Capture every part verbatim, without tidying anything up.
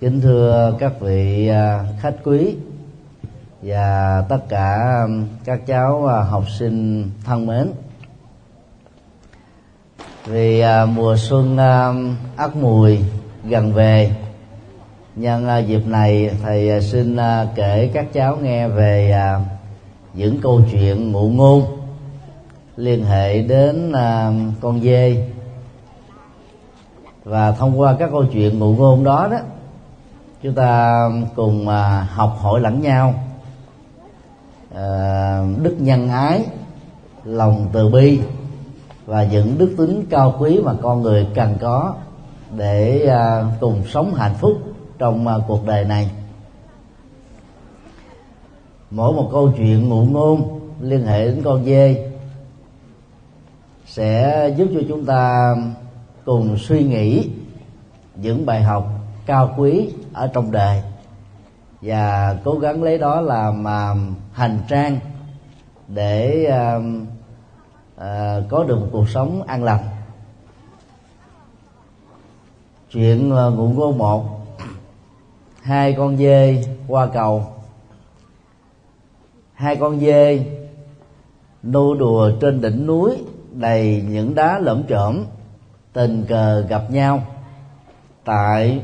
Kính thưa các vị khách quý và tất cả các cháu học sinh thân mến, vì mùa xuân Ất Mùi gần về, nhân dịp này thầy xin kể các cháu nghe về những câu chuyện ngụ ngôn liên hệ đến con dê. Và thông qua các câu chuyện ngụ ngôn đó đó, chúng ta cùng học hỏi lẫn nhau đức nhân ái, lòng từ bi và những đức tính cao quý mà con người cần có để cùng sống hạnh phúc trong cuộc đời này. Mỗi một câu chuyện ngụ ngôn liên hệ đến con dê sẽ giúp cho chúng ta cùng suy nghĩ những bài học cao quý ở trong đời và cố gắng lấy đó làm hành trang để uh, uh, có được một cuộc sống an lành. Chuyện uh, ngụ ngôn một: hai con dê qua cầu. Hai con dê nô đùa trên đỉnh núi đầy những đá lởm chởm, tình cờ gặp nhau tại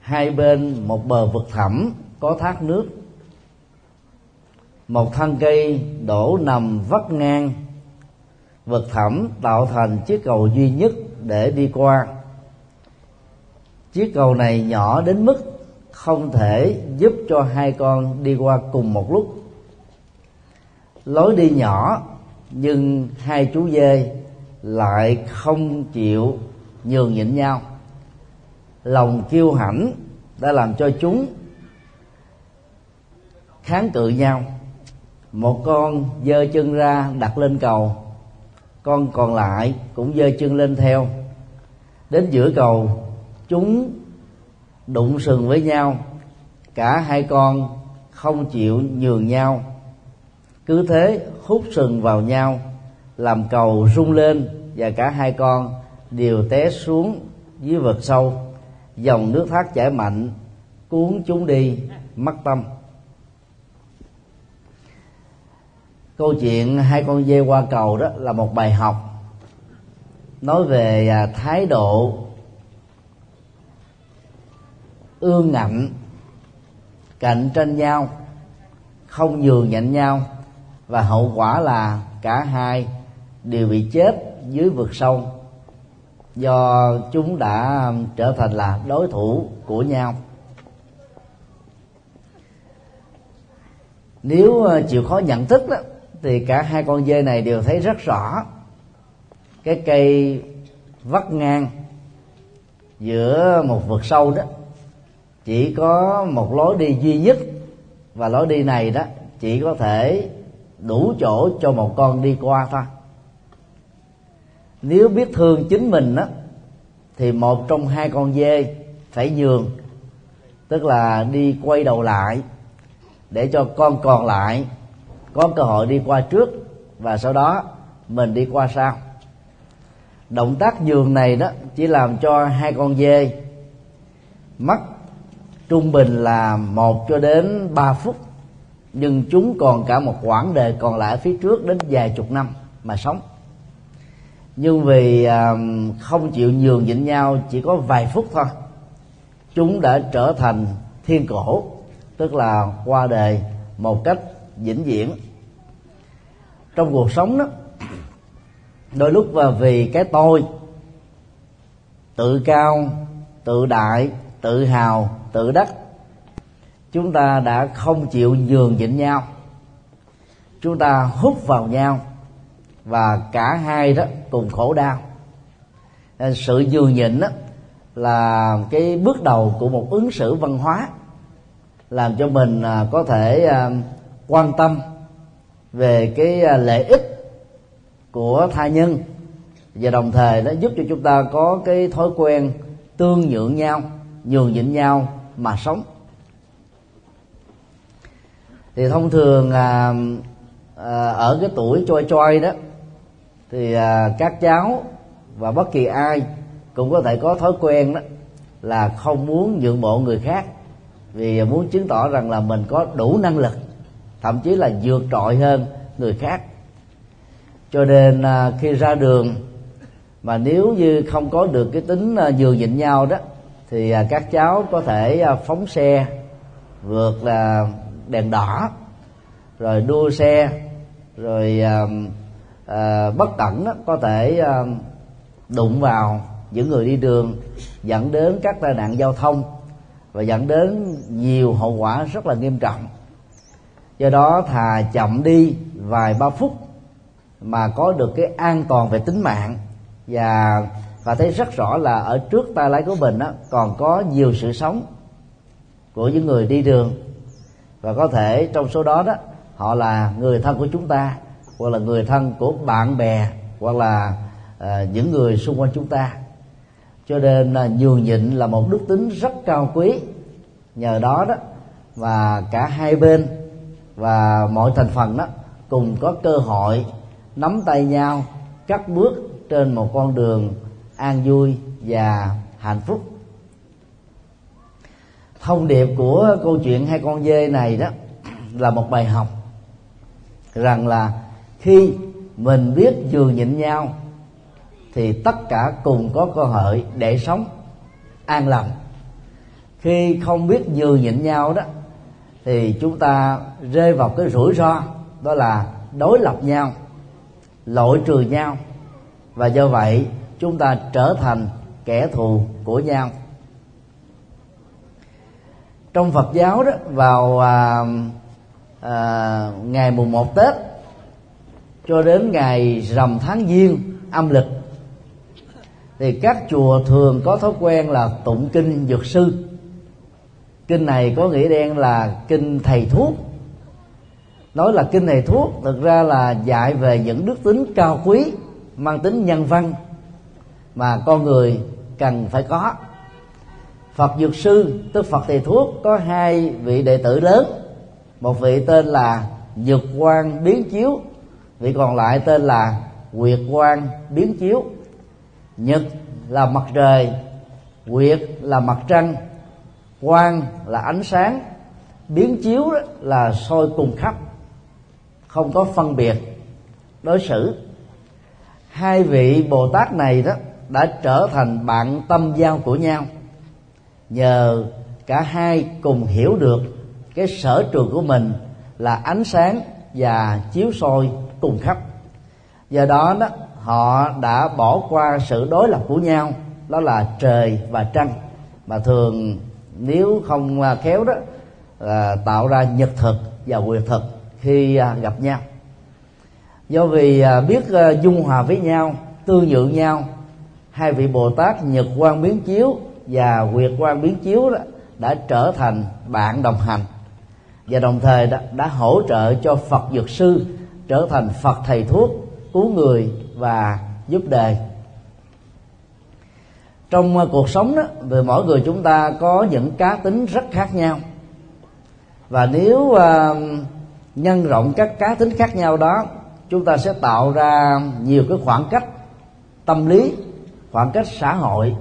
hai bên một bờ vực thẳm có thác nước. Một thân cây đổ nằm vắt ngang vực thẳm, tạo thành chiếc cầu duy nhất để đi qua. Chiếc cầu này nhỏ đến mức không thể giúp cho hai con đi qua cùng một lúc. Lối đi nhỏ nhưng hai chú dê lại không chịu nhường nhịn nhau. Lòng kiêu hãnh đã làm cho chúng kháng cự nhau. Một con giơ chân ra đặt lên cầu, con còn lại cũng giơ chân lên theo. Đến giữa cầu, chúng đụng sừng với nhau. Cả hai con không chịu nhường nhau, cứ thế hút sừng vào nhau, làm cầu rung lên và cả hai con đều té xuống dưới vực sâu. Dòng nước thác chảy mạnh cuốn chúng đi mất tâm. Câu chuyện hai con dê qua cầu đó là một bài học nói về thái độ ương ngạnh, cạnh tranh nhau, không nhường nhịn nhau, và hậu quả là cả hai đều bị chết dưới vực sâu do chúng đã trở thành là đối thủ của nhau. Nếu chịu khó nhận thức đó, thì cả hai con dê này đều thấy rất rõ cái cây vắt ngang giữa một vực sâu đó chỉ có một lối đi duy nhất, và lối đi này đó chỉ có thể đủ chỗ cho một con đi qua thôi. Nếu biết thương chính mình á, thì một trong hai con dê phải nhường, tức là đi quay đầu lại để cho con còn lại có cơ hội đi qua trước, và sau đó mình đi qua sau. Động tác nhường này đó chỉ làm cho hai con dê mất trung bình là một cho đến ba phút, nhưng chúng còn cả một quãng đời còn lại phía trước đến vài chục năm mà sống. Nhưng vì không chịu nhường nhịn nhau chỉ có vài phút thôi, chúng đã trở thành thiên cổ, tức là qua đời một cách vĩnh viễn. Trong cuộc sống đó, đôi lúc là vì cái tôi tự cao, tự đại, tự hào, tự đắc, chúng ta đã không chịu nhường nhịn nhau, chúng ta hút vào nhau và cả hai đó cùng khổ đau. Nên sự nhường nhịn đó là cái bước đầu của một ứng xử văn hóa, làm cho mình có thể quan tâm về cái lợi ích của tha nhân, và đồng thời nó giúp cho chúng ta có cái thói quen tương nhượng nhau, nhường nhịn nhau mà sống. Thì thông thường ở cái tuổi choi choi đó thì các cháu và bất kỳ ai cũng có thể có thói quen đó là không muốn nhượng bộ người khác, vì muốn chứng tỏ rằng là mình có đủ năng lực, thậm chí là vượt trội hơn người khác. Cho nên khi ra đường mà nếu như không có được cái tính nhường nhịn nhau đó, thì các cháu có thể phóng xe vượt là đèn đỏ, rồi đua xe, rồi à, à, bất cẩn có thể à, đụng vào những người đi đường, dẫn đến các tai nạn giao thông và dẫn đến nhiều hậu quả rất là nghiêm trọng. Do đó thà chậm đi vài ba phút mà có được cái an toàn về tính mạng, và và thấy rất rõ là ở trước tay lái của mình á, còn có nhiều sự sống của những người đi đường, và có thể trong số đó đó họ là người thân của chúng ta, hoặc là người thân của bạn bè, hoặc là à, những người xung quanh chúng ta. Cho nên à, nhường nhịn là một đức tính rất cao quý. Nhờ đó đó và cả hai bên và mọi thành phần đó cùng có cơ hội nắm tay nhau cắt bước trên một con đường an vui và hạnh phúc. Thông điệp của câu chuyện hai con dê này đó là một bài học rằng là khi mình biết nhường nhịn nhau thì tất cả cùng có cơ hội để sống an lành. Khi không biết nhường nhịn nhau đó thì chúng ta rơi vào cái rủi ro, đó là đối lập nhau, loại trừ nhau, và do vậy chúng ta trở thành kẻ thù của nhau. Trong Phật giáo đó, vào à, à, ngày mùng một Tết cho đến ngày rằm tháng Giêng âm lịch thì các chùa thường có thói quen là tụng kinh Dược Sư. Kinh này có nghĩa đen là kinh thầy thuốc. Nói là kinh thầy thuốc thực ra là dạy về những đức tính cao quý mang tính nhân văn mà con người cần phải có. Phật Dược Sư tức Phật thầy thuốc có hai vị đệ tử lớn, một vị tên là Dược Quang Biến Chiếu, vị còn lại tên là Nguyệt Quang Biến Chiếu. Nhật là mặt trời, nguyệt là mặt trăng, quang là ánh sáng, biến chiếu là soi cùng khắp, không có phân biệt đối xử. Hai vị Bồ Tát này đó đã trở thành bạn tâm giao của nhau, nhờ cả hai cùng hiểu được cái sở trường của mình là ánh sáng và chiếu soi cùng khắp. Do đó đó họ đã bỏ qua sự đối lập của nhau, đó là trời và trăng, mà thường nếu không khéo đó là tạo ra nhật thực và nguyệt thực khi gặp nhau. Do vì biết dung hòa với nhau, tương nhượng nhau, hai vị Bồ Tát Nhật Quang Biến Chiếu và Nguyệt Quang Biến Chiếu đó đã trở thành bạn đồng hành, và đồng thời đã, đã hỗ trợ cho Phật Dược Sư trở thành Phật thầy thuốc cứu người và giúp đời. Trong cuộc sống đó, về mỗi người chúng ta có những cá tính rất khác nhau, và nếu uh, nhân rộng các cá tính khác nhau đó, chúng ta sẽ tạo ra nhiều cái khoảng cách tâm lý, khoảng cách xã hội,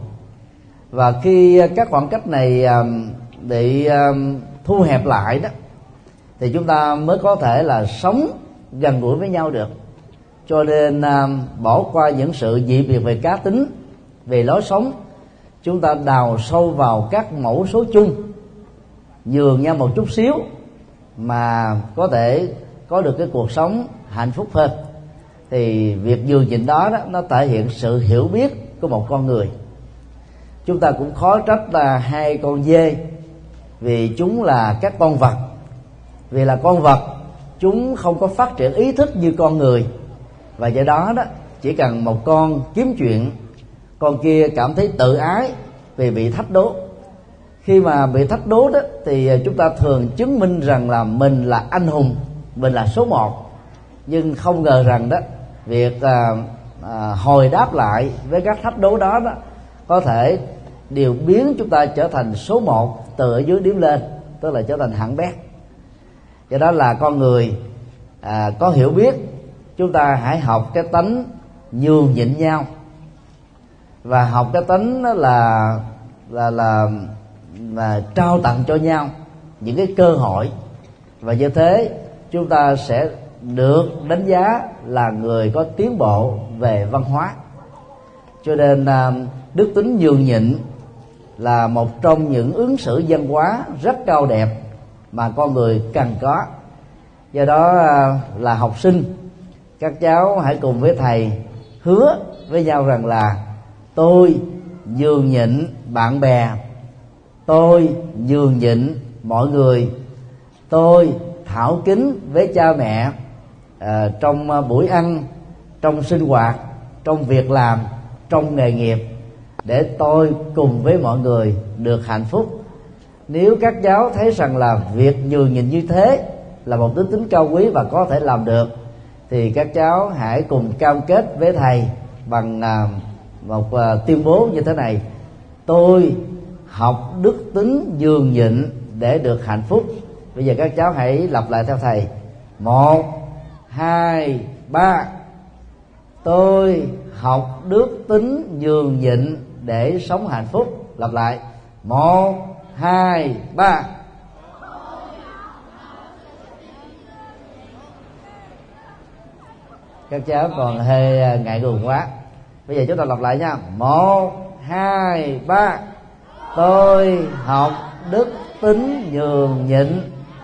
và khi các khoảng cách này uh, bị uh, thu hẹp lại đó thì chúng ta mới có thể là sống gần gũi với nhau được. Cho nên uh, bỏ qua những sự dị biệt về cá tính, về lối sống, chúng ta đào sâu vào các mẫu số chung, nhường nhau một chút xíu mà có thể có được cái cuộc sống hạnh phúc hơn. Thì việc nhường nhịn đó, đó nó thể hiện sự hiểu biết của một con người. Chúng ta cũng khó trách là hai con dê, vì chúng là các con vật. Vì là con vật, chúng không có phát triển ý thức như con người, và do đó đó chỉ cần một con kiếm chuyện, con kia cảm thấy tự ái vì bị thách đố. Khi mà bị thách đố đó thì chúng ta thường chứng minh rằng là mình là anh hùng, mình là số một, nhưng không ngờ rằng đó việc à, à, hồi đáp lại với các thách đố đó, đó có thể điều biến chúng ta trở thành số một từ ở dưới điểm lên, tức là trở thành hạng bét. Do đó là con người à, có hiểu biết, chúng ta hãy học cái tánh nhường nhịn nhau, và học cái tánh là là là là trao tặng cho nhau những cái cơ hội, và như thế chúng ta sẽ được đánh giá là người có tiến bộ về văn hóa. Cho nên đức tính nhường nhịn là một trong những ứng xử văn hóa rất cao đẹp mà con người cần có. Do đó là học sinh, các cháu hãy cùng với thầy hứa với nhau rằng là tôi nhường nhịn bạn bè, tôi nhường nhịn mọi người, tôi thảo kính với cha mẹ à, trong buổi ăn, trong sinh hoạt, trong việc làm, trong nghề nghiệp, để tôi cùng với mọi người được hạnh phúc. Nếu các cháu thấy rằng là việc nhường nhịn như thế là một tính tính cao quý và có thể làm được, thì các cháu hãy cùng cam kết với thầy bằng một tuyên bố như thế này: tôi học đức tính nhường nhịn để được hạnh phúc. Bây giờ các cháu hãy lặp lại theo thầy: một, hai, ba. Tôi học đức tính nhường nhịn để sống hạnh phúc. Lặp lại: một, hai, ba. Các cháu còn hơi ngại ngùng quá. Bây giờ chúng ta lặp lại nha: một, hai, ba. Tôi học đức tính nhường nhịn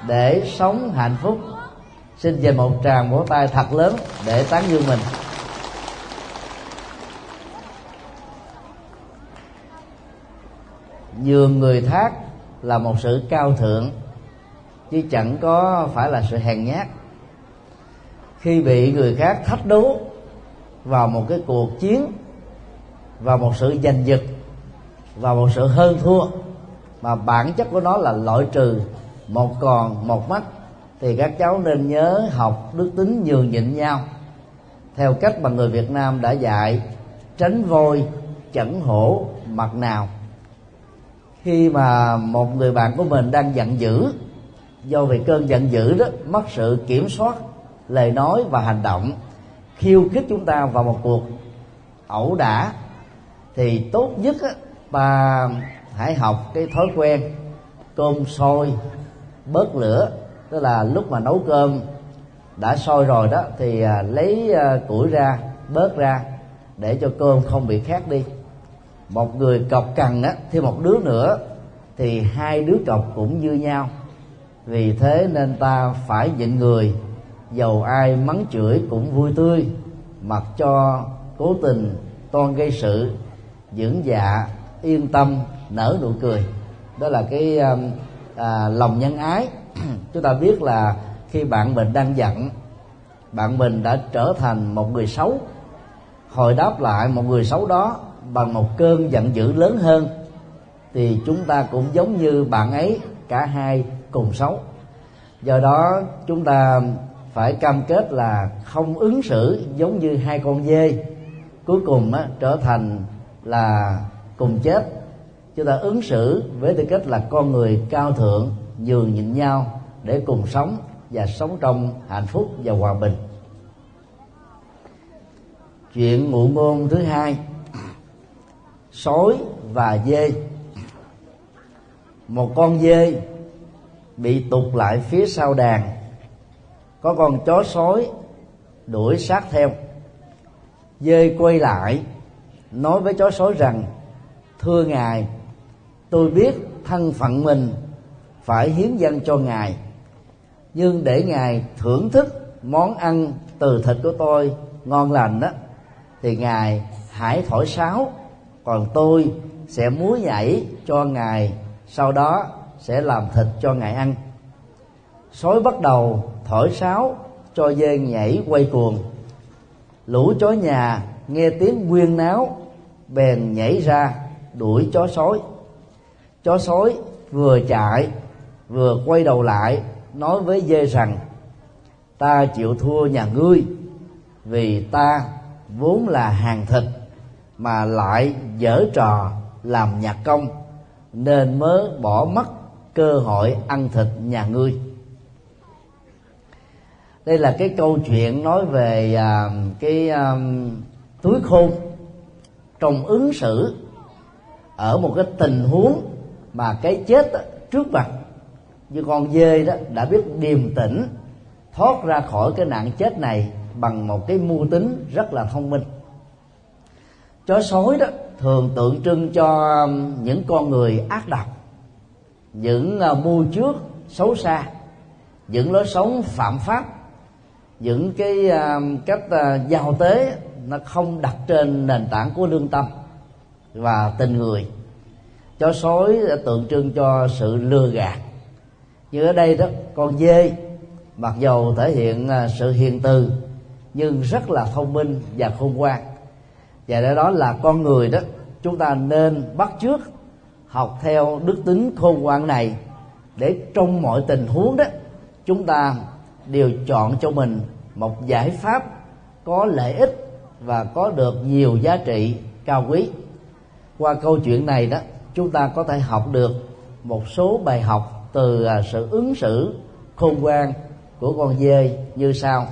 để sống hạnh phúc. Xin dành một tràng vỗ tay thật lớn để tán dương mình. Nhường người khác là một sự cao thượng, chứ chẳng có phải là sự hèn nhát. Khi bị người khác thách đố vào một cái cuộc chiến, vào một sự giành giật, vào một sự hơn thua, mà bản chất của nó là loại trừ, một còn một mất, thì các cháu nên nhớ học đức tính nhường nhịn nhau theo cách mà người Việt Nam đã dạy: tránh voi chẩn hổ mặt nào. Khi mà một người bạn của mình đang giận dữ, do vì cơn giận dữ đó mất sự kiểm soát lời nói và hành động, khiêu khích chúng ta vào một cuộc ẩu đả, thì tốt nhất á, ta hãy học cái thói quen cơm sôi bớt lửa. Tức là lúc mà nấu cơm đã sôi rồi đó, thì lấy củi ra, bớt ra để cho cơm không bị khát đi. Một người cọc cần á, thêm một đứa nữa thì hai đứa cọc cũng như nhau. Vì thế nên ta phải nhịn người, dầu ai mắng chửi cũng vui tươi, mặc cho cố tình toan gây sự, dưỡng dạ yên tâm nở nụ cười. Đó là cái à, lòng nhân ái. Chúng ta biết là khi bạn mình đang giận, bạn mình đã trở thành một người xấu, hồi đáp lại một người xấu đó bằng một cơn giận dữ lớn hơn, thì chúng ta cũng giống như bạn ấy, cả hai cùng xấu. Do đó chúng ta phải cam kết là không ứng xử giống như hai con dê cuối cùng á, trở thành là cùng chết. Chúng ta ứng xử với tư cách là con người cao thượng, nhường nhịn nhau để cùng sống và sống trong hạnh phúc và hòa bình. Chuyện ngụ ngôn thứ hai: sói và dê. Một con dê bị tụt lại phía sau đàn, có con chó sói đuổi sát theo. Dê quay lại nói với chó sói rằng: thưa ngài, tôi biết thân phận mình phải hiến dâng cho ngài, nhưng để ngài thưởng thức món ăn từ thịt của tôi ngon lành đó, thì ngài hãy thổi sáo, còn tôi sẽ múa nhảy cho ngài, sau đó sẽ làm thịt cho ngài ăn. Sói bắt đầu thổi sáo cho dê nhảy quay cuồng. Lũ chó nhà nghe tiếng quyên náo bèn nhảy ra đuổi chó sói. Chó sói vừa chạy vừa quay đầu lại nói với dê rằng: ta chịu thua nhà ngươi, vì ta vốn là hàng thịt mà lại dở trò làm nhạc công, nên mới bỏ mất cơ hội ăn thịt nhà ngươi. Đây là cái câu chuyện nói về à, cái à, túi khôn trong ứng xử ở một cái tình huống mà cái chết trước mặt, như con dê đó đã biết điềm tĩnh thoát ra khỏi cái nạn chết này bằng một cái mưu tính rất là thông minh. Chó sói đó thường tượng trưng cho những con người ác độc, những mưu trước xấu xa, những lối sống phạm pháp, những cái cách giao tế nó không đặt trên nền tảng của lương tâm và tình người. Chó sói tượng trưng cho sự lừa gạt. Như ở đây đó, con dê mặc dầu thể hiện sự hiền từ nhưng rất là thông minh và khôn ngoan. Và đó, đó là con người đó, chúng ta nên bắt chước, học theo đức tính khôn ngoan này để trong mọi tình huống đó chúng ta đều chọn cho mình một giải pháp có lợi ích và có được nhiều giá trị cao quý. Qua câu chuyện này đó, chúng ta có thể học được một số bài học từ sự ứng xử khôn ngoan của con dê như sau.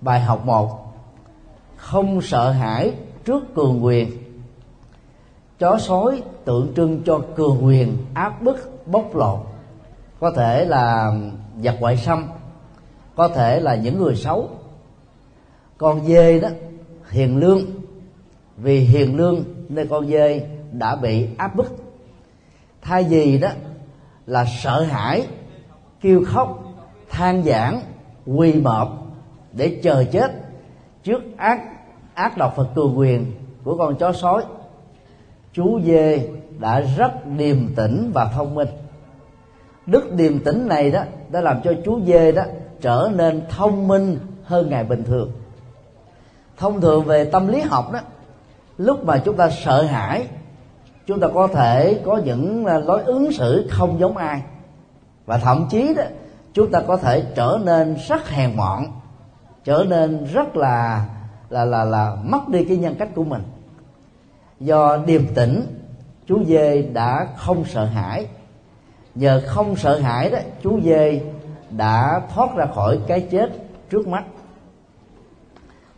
Bài học một: không sợ hãi trước cường quyền. Chó sói tượng trưng cho cường quyền áp bức, bóc lột, có thể là giặc ngoại xâm, có thể là những người xấu. Con dê đó hiền lương, vì hiền lương nên con dê đã bị áp bức. Thay vì đó là sợ hãi, kêu khóc, than vãn, quỳ mọp để chờ chết trước ác ác độc và cường quyền của con chó sói, chú dê đã rất điềm tĩnh và thông minh. Đức điềm tĩnh này đó đã làm cho chú dê đó trở nên thông minh hơn ngày bình thường. Thông thường về tâm lý học đó, lúc mà chúng ta sợ hãi, chúng ta có thể có những lối ứng xử không giống ai, và thậm chí đó chúng ta có thể trở nên rất hèn mọn, trở nên rất là là là là mất đi cái nhân cách của mình. Do điềm tĩnh, chú dê đã không sợ hãi. Nhờ không sợ hãi đó, chú dê đã thoát ra khỏi cái chết trước mắt.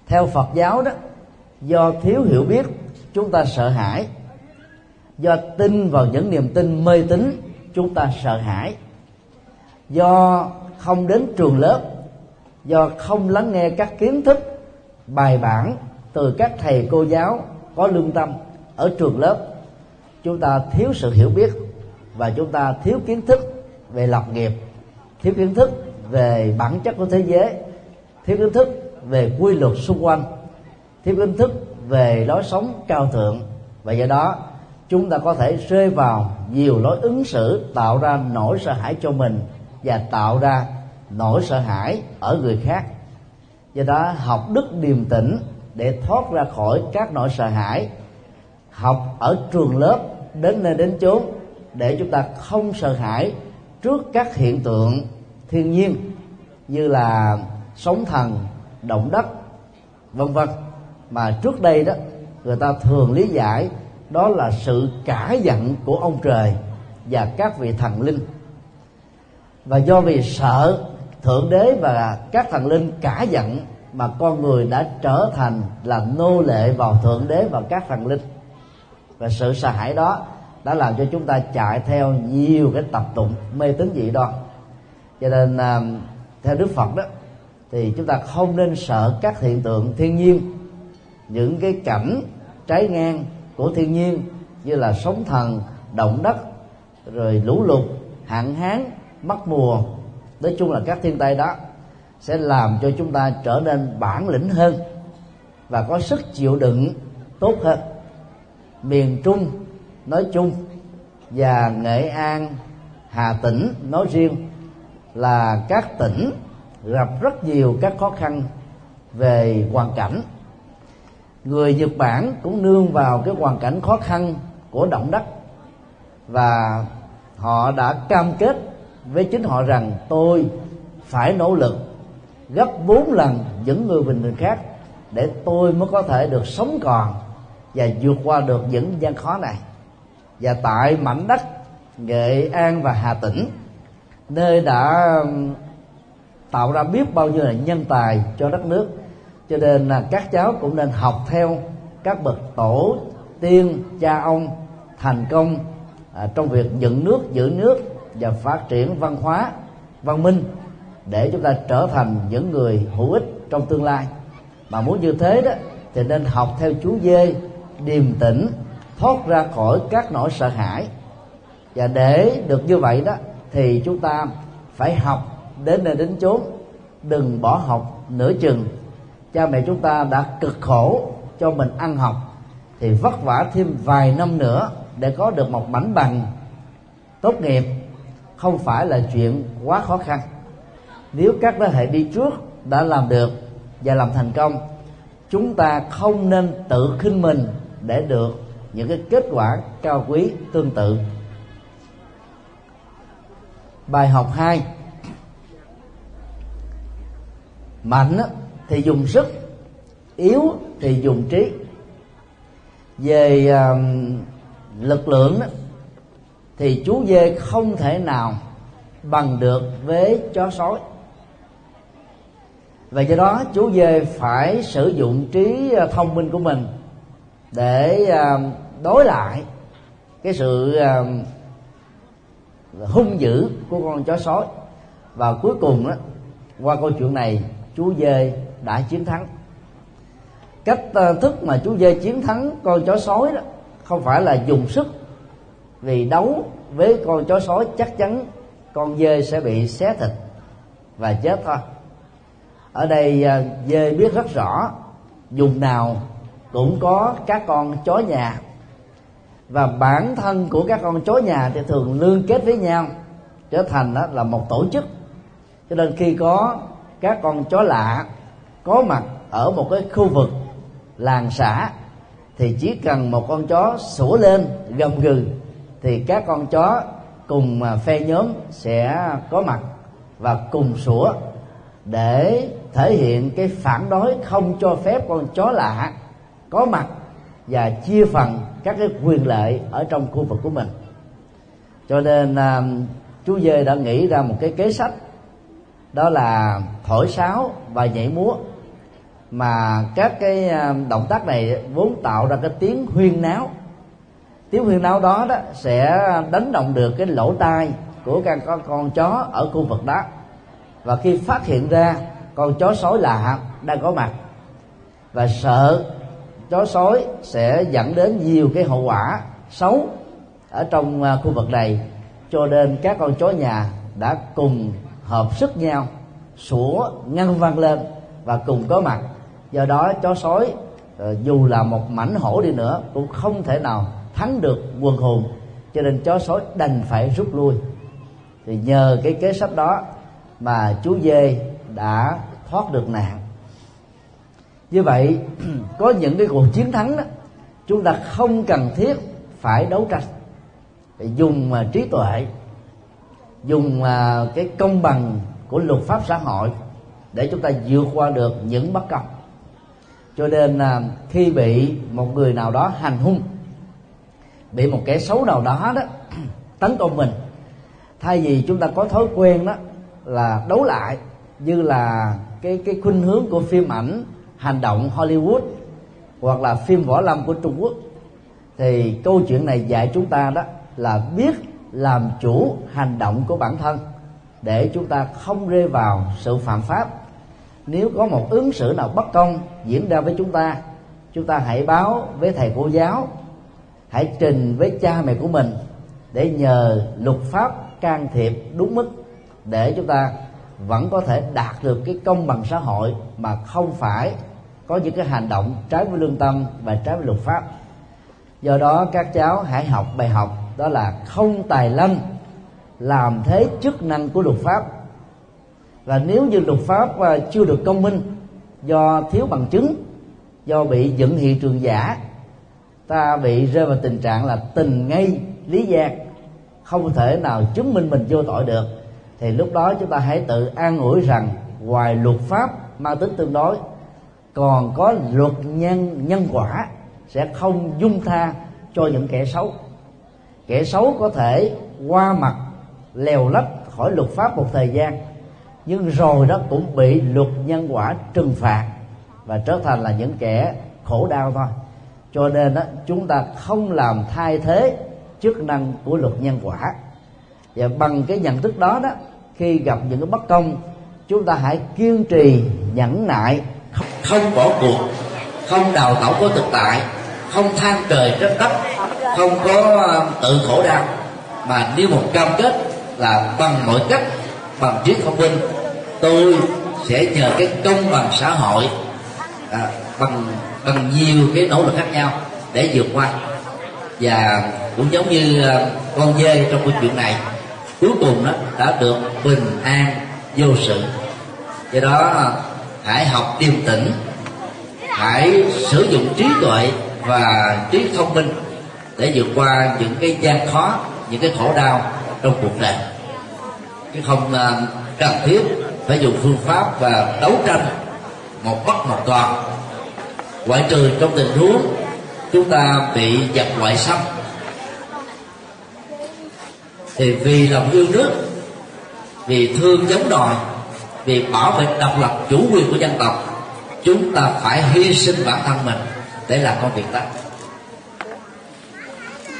Theo Phật giáo đó, do thiếu hiểu biết chúng ta sợ hãi, do tin vào những niềm tin mê tín chúng ta sợ hãi, do không đến trường lớp, do không lắng nghe các kiến thức bài bản từ các thầy cô giáo có lương tâm ở trường lớp, chúng ta thiếu sự hiểu biết và chúng ta thiếu kiến thức về lập nghiệp, thiếu kiến thức về bản chất của thế giới, thiếu kiến thức về quy luật xung quanh, thiếu kiến thức về lối sống cao thượng, và do đó chúng ta có thể rơi vào nhiều lối ứng xử tạo ra nỗi sợ hãi cho mình và tạo ra nỗi sợ hãi ở người khác. Do đó học đức điềm tĩnh để thoát ra khỏi các nỗi sợ hãi, học ở trường lớp đến nơi đến chốn để chúng ta không sợ hãi trước các hiện tượng thiên nhiên như là sóng thần, động đất, vân vân, mà trước đây đó người ta thường lý giải đó là sự cả giận của ông trời và các vị thần linh. Và do vì sợ Thượng Đế và các thần linh cả giận mà con người đã trở thành là nô lệ vào Thượng Đế và các thần linh, và sự sợ hãi đó đã làm cho chúng ta chạy theo nhiều cái tập tụng mê tín dị đoan. Cho nên theo Đức Phật đó thì chúng ta không nên sợ các hiện tượng thiên nhiên, những cái cảnh trái ngang của thiên nhiên như là sóng thần, động đất, rồi lũ lụt, hạn hán, mất mùa, nói chung là các thiên tai đó sẽ làm cho chúng ta trở nên bản lĩnh hơn và có sức chịu đựng tốt hơn. Miền Trung nói chung và Nghệ An, Hà Tĩnh nói riêng là các tỉnh gặp rất nhiều các khó khăn về hoàn cảnh. Người Nhật Bản cũng nương vào cái hoàn cảnh khó khăn của động đất và họ đã cam kết với chính họ rằng tôi phải nỗ lực gấp bốn lần những người bình thường khác để tôi mới có thể được sống còn và vượt qua được những gian khó này. Và tại mảnh đất Nghệ An và Hà Tĩnh, nơi đã tạo ra biết bao nhiêu là nhân tài cho đất nước, cho nên là các cháu cũng nên học theo các bậc tổ tiên cha ông thành công à, trong việc dựng nước, giữ nước và phát triển văn hóa, văn minh để chúng ta trở thành những người hữu ích trong tương lai. Mà muốn như thế đó thì nên học theo chú dê, điềm tĩnh, thoát ra khỏi các nỗi sợ hãi. Và để được như vậy đó thì chúng ta phải học đến nơi đến chốn, đừng bỏ học nửa chừng. Cha mẹ chúng ta đã cực khổ cho mình ăn học thì vất vả thêm vài năm nữa để có được một mảnh bằng tốt nghiệp không phải là chuyện quá khó khăn. Nếu các thế hệ đi trước đã làm được và làm thành công, chúng ta không nên tự khinh mình để được những cái kết quả cao quý tương tự. Bài học hai: mạnh thì dùng sức, yếu thì dùng trí. Về uh, lực lượng thì chú dê không thể nào bằng được với chó sói, và do đó chú dê phải sử dụng trí thông minh của mình để đối lại cái sự hung dữ của con chó sói. Và cuối cùng đó, qua câu chuyện này chú dê đã chiến thắng. Cách thức mà chú dê chiến thắng con chó sói đó không phải là dùng sức, vì đấu với con chó sói chắc chắn con dê sẽ bị xé thịt và chết thôi. Ở đây dê biết rất rõ vùng nào cũng có các con chó nhà, và bản thân của các con chó nhà thì thường liên kết với nhau trở thành đó là một tổ chức. Cho nên khi có các con chó lạ có mặt ở một cái khu vực làng xã thì chỉ cần một con chó sủa lên gầm gừ thì các con chó cùng phe nhóm sẽ có mặt và cùng sủa để thể hiện cái phản đối không cho phép con chó lạ có mặt và chia phần các cái quyền lợi ở trong khu vực của mình. Cho nên à, chú dê đã nghĩ ra một cái kế sách, đó là thổi sáo và nhảy múa. Mà các cái động tác này vốn tạo ra cái tiếng huyên náo. Tiếng huyên náo đó, đó sẽ đánh động được cái lỗ tai của các con, con chó ở khu vực đó. Và khi phát hiện ra con chó sói lạ đang có mặt và sợ chó sói sẽ dẫn đến nhiều cái hậu quả xấu ở trong khu vực này, cho nên các con chó nhà đã cùng hợp sức nhau sủa ngăn vang lên và cùng có mặt. Do đó chó sói dù là một mảnh hổ đi nữa cũng không thể nào thắng được quần hùng, cho nên chó sói đành phải rút lui. Thì nhờ cái kế sách đó mà chú dê đã thoát được nạn. Như vậy có những cái cuộc chiến thắng đó, chúng ta không cần thiết phải đấu tranh. Dùng trí tuệ, dùng cái công bằng của luật pháp xã hội để chúng ta vượt qua được những bất công. Cho nên khi bị một người nào đó hành hung, bị một kẻ xấu nào đó đó tấn công mình, thay vì chúng ta có thói quen đó là đấu lại như là cái cái khuynh hướng của phim ảnh hành động Hollywood hoặc là phim võ lâm của Trung Quốc, thì câu chuyện này dạy chúng ta đó là biết làm chủ hành động của bản thân để chúng ta không rơi vào sự phạm pháp. Nếu có một ứng xử nào bất công diễn ra với chúng ta, chúng ta hãy báo với thầy cô giáo, hãy trình với cha mẹ của mình để nhờ luật pháp can thiệp đúng mức, để chúng ta vẫn có thể đạt được cái công bằng xã hội mà không phải có những cái hành động trái với lương tâm và trái với luật pháp. Do đó các cháu hãy học bài học đó là không tài lanh làm thế chức năng của luật pháp. Và nếu như luật pháp chưa được công minh do thiếu bằng chứng, do bị dựng hiện trường giả, ta bị rơi vào tình trạng là tình ngây lý giác, không thể nào chứng minh mình vô tội được, thì lúc đó chúng ta hãy tự an ủi rằng ngoài luật pháp mang tính tương đối còn có luật nhân nhân quả sẽ không dung tha cho những kẻ xấu. Kẻ xấu có thể qua mặt lèo lách khỏi luật pháp một thời gian, nhưng rồi đó cũng bị luật nhân quả trừng phạt và trở thành là những kẻ khổ đau thôi. Cho nên đó, chúng ta không làm thay thế chức năng của luật nhân quả. Và bằng cái nhận thức đó đó, khi gặp những cái bất công, chúng ta hãy kiên trì nhẫn nại, không, không bỏ cuộc, không đào tẩu của thực tại, không than trời trách đất, không có tự khổ đau, mà nêu một cam kết là bằng mọi cách, bằng trí thông minh, tôi sẽ nhờ cái công bằng xã hội à, bằng bằng nhiều cái nỗ lực khác nhau để vượt qua. Và cũng giống như con dê trong câu chuyện này, cuối cùng đó đã được bình an vô sự. Do đó hãy học điềm tĩnh, hãy sử dụng trí tuệ và trí thông minh để vượt qua những cái gian khó, những cái khổ đau trong cuộc đời, chứ không cần thiết phải dùng phương pháp và đấu tranh một bắt một còn, ngoại trừ trong tình huống chúng ta bị giặc ngoại xâm. Thì vì lòng yêu nước, vì thương giống đòi, vì bảo vệ độc lập chủ quyền của dân tộc, chúng ta phải hy sinh bản thân mình để làm công việc đó.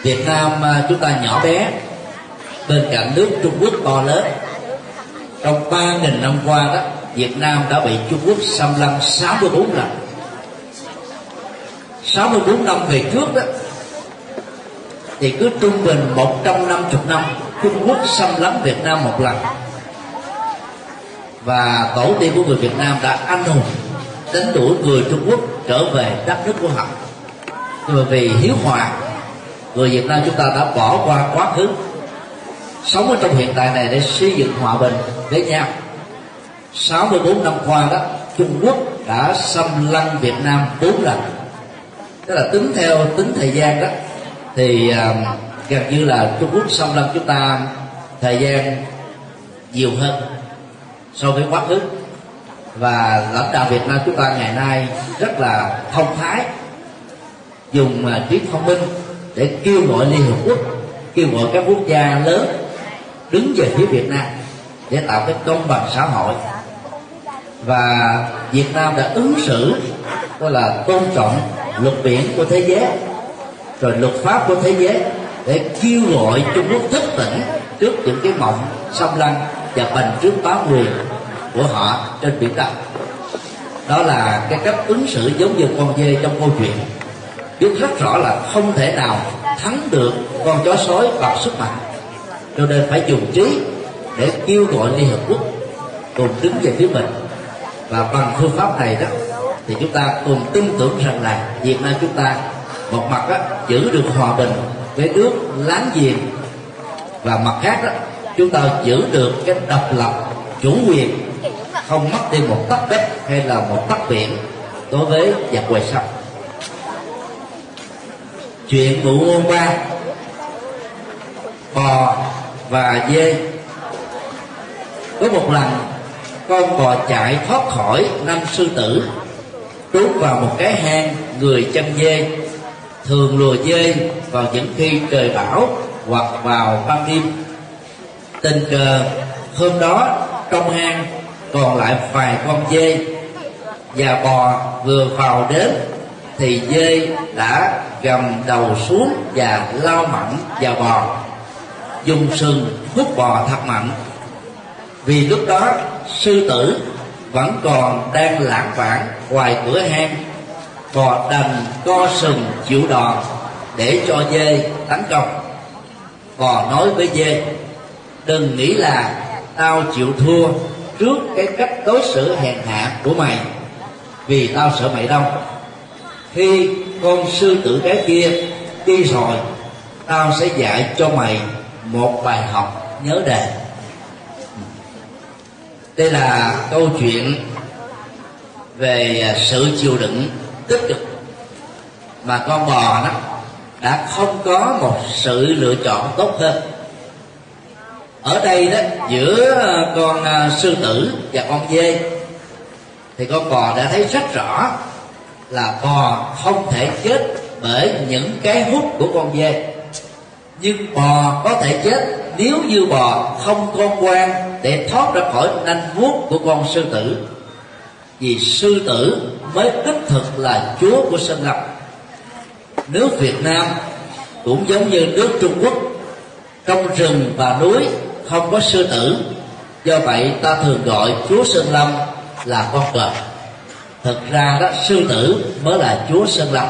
Việt Nam chúng ta nhỏ bé bên cạnh nước Trung Quốc to lớn. Trong ba nghìn năm qua đó, Việt Nam đã bị Trung Quốc xâm lăng sáu mươi bốn lần. sáu mươi bốn năm về trước đó, thì cứ trung bình một trăm năm mươi năm Trung Quốc xâm lấn Việt Nam một lần. Và tổ tiên của người Việt Nam đã anh hùng đánh đuổi người Trung Quốc trở về đất nước của họ. Nhưng mà vì hiếu hòa, người Việt Nam chúng ta đã bỏ qua quá khứ, sống ở trong hiện tại này để xây dựng hòa bình với nhau. sáu mươi bốn năm qua đó, Trung Quốc đã xâm lăng Việt Nam bốn lần. Tức là tính theo tính thời gian đó, thì uh, gần như là Trung Quốc xâm lăng chúng ta thời gian nhiều hơn so với quá khứ. Và lãnh đạo Việt Nam chúng ta ngày nay rất là thông thái, dùng uh, trí thông minh để kêu gọi Liên Hợp Quốc, kêu gọi các quốc gia lớn đứng về phía Việt Nam để tạo cái công bằng xã hội. Và Việt Nam đã ứng xử đó là tôn trọng luật biển của thế giới, rồi luật pháp của thế giới, để kêu gọi Trung Quốc thức tỉnh trước những cái mộng xâm lăng và bành trướng bá quyền của họ trên biển Đông. Đó là cái cách ứng xử giống như con dê trong câu chuyện, biết rất rõ là không thể nào thắng được con chó sói bằng sức mạnh, cho nên phải dùng trí để kêu gọi Liên Hợp Quốc cùng đứng về phía mình. Và bằng phương pháp này đó, thì chúng ta cùng tin tưởng rằng là Việt Nam chúng ta một mặt đó, giữ được hòa bình với nước láng giềng, và mặt khác đó, chúng ta giữ được cái độc lập chủ quyền, không mất đi một tấc đất hay là một tấc biển đối với giặc ngoại xâm. Chuyện của ngôn ba, bò và dê. Có một lần con bò chạy thoát khỏi năm sư tử, trốn vào một cái hang người chăn dê thường lùa dê vào những khi trời bão hoặc vào ban đêm. Tình cờ hôm đó trong hang còn lại vài con dê, và bò vừa vào đến thì dê đã gầm đầu xuống và lao mạnh vào bò, dùng sừng hút bò thật mạnh. Vì lúc đó sư tử vẫn còn đang lãng vãng ngoài cửa hang, bò đành co sừng chịu đòn để cho dê tấn công. Bò nói với dê: đừng nghĩ là tao chịu thua trước cái cách đối xử hèn hạ của mày, vì tao sợ mày đâu. Khi con sư tử cái kia đi rồi, tao sẽ dạy cho mày một bài học nhớ đời. Đây là câu chuyện về sự chịu đựng tích cực, mà con bò đó đã không có một sự lựa chọn tốt hơn. Ở đây đó, giữa con sư tử và con dê, thì con bò đã thấy rất rõ là bò không thể chết bởi những cái hút của con dê, nhưng bò có thể chết nếu như bò không khôn ngoan để thoát ra khỏi nanh vuốt của con sư tử. Vì sư tử mới đích thực là chúa của sơn lâm, nước Việt Nam cũng giống như nước Trung Quốc, trong rừng và núi không có sư tử, do vậy ta thường gọi chúa Sơn Lâm là con cọp. Thực ra đó, sư tử mới là chúa Sơn Lâm.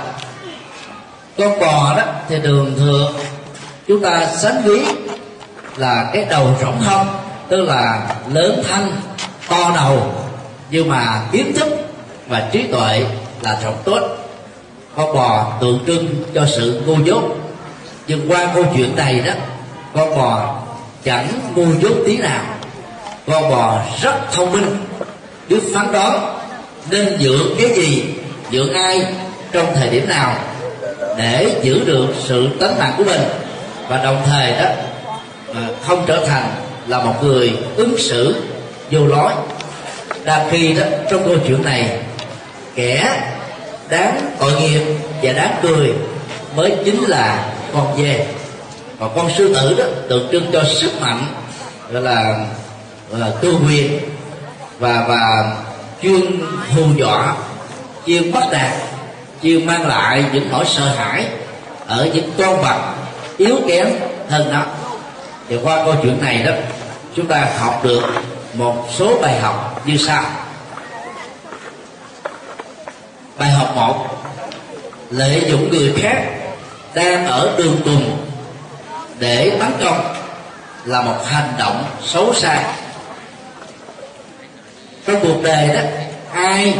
Con bò đó thì thường thường chúng ta sánh ví là cái đầu rỗng hông, tức là lớn thanh to đầu, nhưng mà kiến thức và trí tuệ là rộng tốt. Con bò tượng trưng cho sự ngu dốt, nhưng qua câu chuyện này đó, con bò chẳng ngu dốt tí nào. Con bò rất thông minh, biết phán đoán nên dưỡng cái gì, dưỡng ai, trong thời điểm nào để giữ được sự tánh mạng của mình, và đồng thời đó không trở thành là một người ứng xử vô lối. Đa khi đó, trong câu chuyện này, kẻ đáng tội nghiệp và đáng cười mới chính là con dê. Còn con sư tử đó tượng trưng cho sức mạnh, gọi là tư quyền, và và chuyên hù dọa, chuyên bắt nạt, chuyên mang lại những nỗi sợ hãi ở những con vật yếu kém hơn nó. Thì qua câu chuyện này đó, chúng ta học được một số bài học như sau. Bài học một: lợi dụng người khác đang ở đường cùng để tấn công là một hành động xấu xa. Trong cuộc đời đó, ai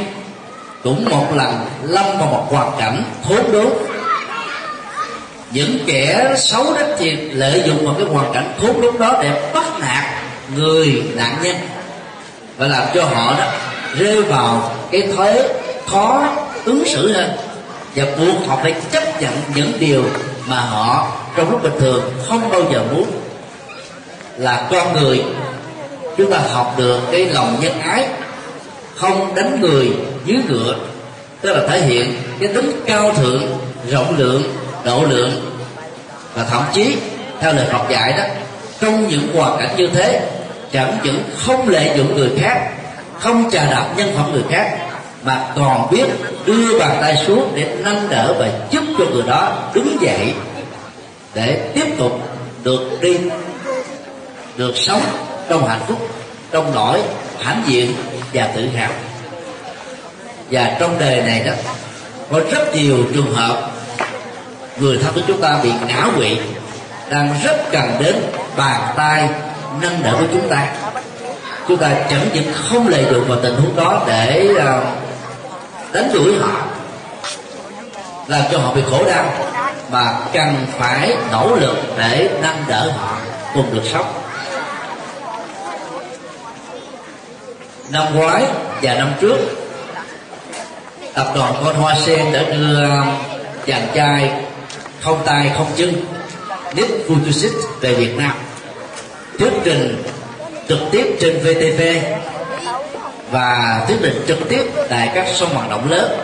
cũng một lần lâm vào một hoàn cảnh khốn đốn. Những kẻ xấu đó thì lợi dụng vào cái hoàn cảnh khốn đốn đó để bắt nạt người nạn nhân, và làm cho họ đó rơi vào cái thế khó ứng xử hơn, và buộc họ phải chấp nhận những điều mà họ trong lúc bình thường không bao giờ muốn. Là con người, chúng ta học được cái lòng nhân ái, không đánh người dưới ngựa, tức là thể hiện cái tính cao thượng, rộng lượng, độ lượng. Và thậm chí theo lời Phật dạy đó, trong những hoàn cảnh như thế, chẳng những không lợi dụng người khác, không chà đạp nhân phẩm người khác, mà còn biết đưa bàn tay xuống để nâng đỡ và giúp cho người đó đứng dậy để tiếp tục được đi, được sống trong hạnh phúc, trong nỗi hãnh diện và tự hào. Và trong đời này đó, có rất nhiều trường hợp người thân của chúng ta bị ngã quỵ, đang rất cần đến bàn tay nâng đỡ của chúng ta. Chúng ta chẳng những không lợi dụng vào tình huống đó để đánh đuổi họ, làm cho họ bị khổ đau, mà cần phải nỗ lực để nâng đỡ họ cùng được sống. Năm ngoái và năm trước, tập đoàn con Hoa Sen đã đưa chàng trai không tay không chân Nick Vujicic về Việt Nam, thuyết trình trực tiếp trên vê tê vê và thuyết trình trực tiếp tại các sân vận động lớn,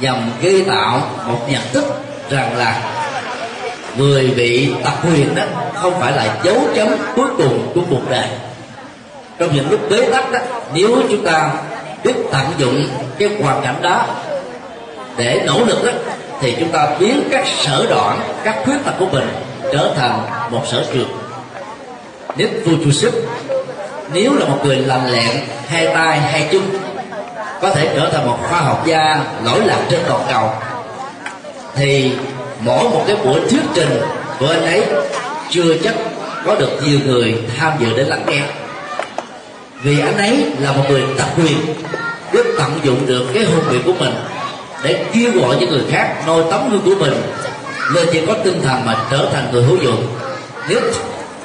nhằm gây tạo một nhận thức rằng là người bị tật nguyền đó không phải là dấu chấm cuối cùng của cuộc đời. Trong những lúc bế tắc đó, nếu chúng ta biết tận dụng cái hoàn cảnh đó để nỗ lực đó, thì chúng ta biến các sở đoạn, các khuyết tật của mình trở thành một sở trường. Nick Vujicic nếu là một người lành lẹn, hai tay hai chân, có thể trở thành một khoa học gia lỗi lạc trên toàn cầu, thì mỗi một cái buổi thuyết trình của anh ấy chưa chắc có được nhiều người tham dự đến lắng nghe, vì anh ấy là một người đặc quyền, biết tận dụng được cái hồn nguyện của mình để kêu gọi những người khác noi tấm gương của mình nên chỉ có tinh thần mà trở thành người hữu dụng. Nick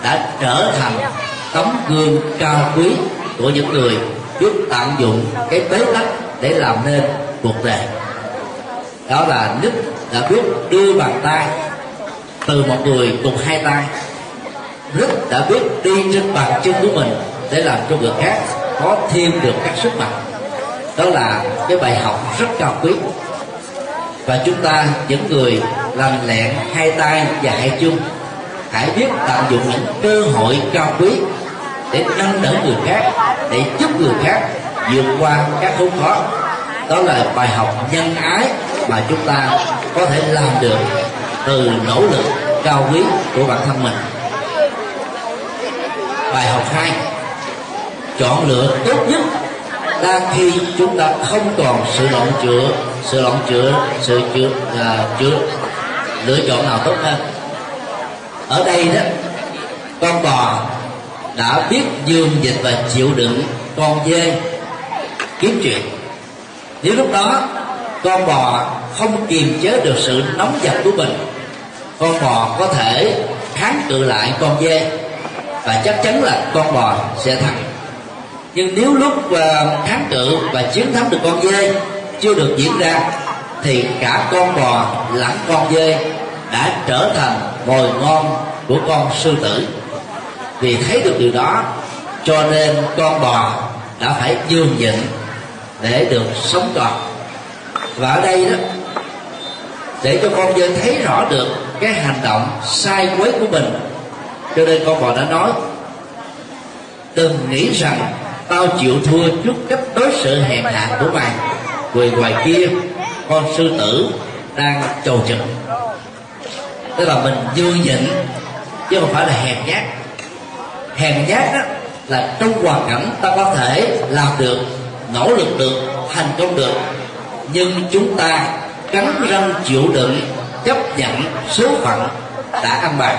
đã trở thành tấm gương cao quý của những người biết tận dụng cái bế tắc để làm nên cuộc đời. Đó là Nick đã biết đưa bàn tay từ một người cùng hai tay. Nick đã biết đi trên bàn chân của mình để làm cho người khác có thêm được các sức mạnh. Đó là cái bài học rất cao quý. Và chúng ta, những người lành lẹn hai tay và hai chân, hãy biết tận dụng những cơ hội cao quý để nâng đỡ người khác, để giúp người khác vượt qua các khốn khó. Đó là bài học nhân ái mà chúng ta có thể làm được từ nỗ lực cao quý của bản thân mình. Bài học hai, chọn lựa tốt nhất đang khi chúng ta không còn sự lộn chữa, sự lộn chữa, sự chữa, à, chữa, lựa chọn nào tốt hơn. Ở đây đó, con bò đã biết dương dịch và chịu đựng con dê kiếm chuyện. Nếu lúc đó con bò không kiềm chế được sự nóng giận của mình, con bò có thể kháng cự lại con dê và chắc chắn là con bò sẽ thắng. Nhưng nếu lúc kháng cự và chiến thắng được con dê chưa được diễn ra, thì cả con bò lẫn con dê đã trở thành mồi ngon của con sư tử. Vì thấy được điều đó, cho nên con bò đã phải nhường nhịn để được sống còn. Và ở đây đó, để cho con dê thấy rõ được cái hành động sai quấy của mình, cho nên con bò đã nói: đừng nghĩ rằng tao chịu thua trước cách đối xử hèn hạ của mày. Người ngoài kia, con sư tử đang chầu chực. Tức là mình dương nhịn chứ không phải là hèn nhát. Hèn nhát đó là trong hoàn cảnh ta có thể làm được, nỗ lực được, thành công được, nhưng chúng ta cắn răng chịu đựng, chấp nhận số phận đã ăn bài,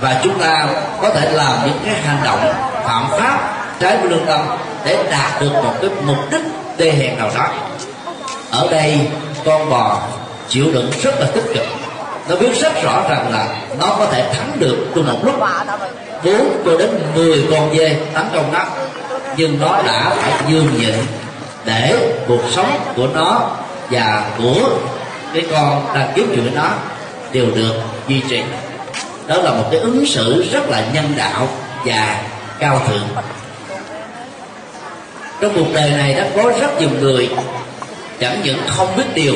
và chúng ta có thể làm những cái hành động phạm pháp trái với lương tâm để đạt được một cái mục đích đê hèn nào đó. Ở đây con bò chịu đựng rất là tích cực, nó biết rất rõ rằng là nó có thể thắng được trong một lúc bốn cho đến mười con dê tấn công nó, nhưng nó đã phải nhường nhịn để cuộc sống của nó và của cái con đang kiếm chuyện nó đều được duy trì. Đó là một cái ứng xử rất là nhân đạo và cao thượng. Trong cuộc đời này đã có rất nhiều người chẳng những không biết điều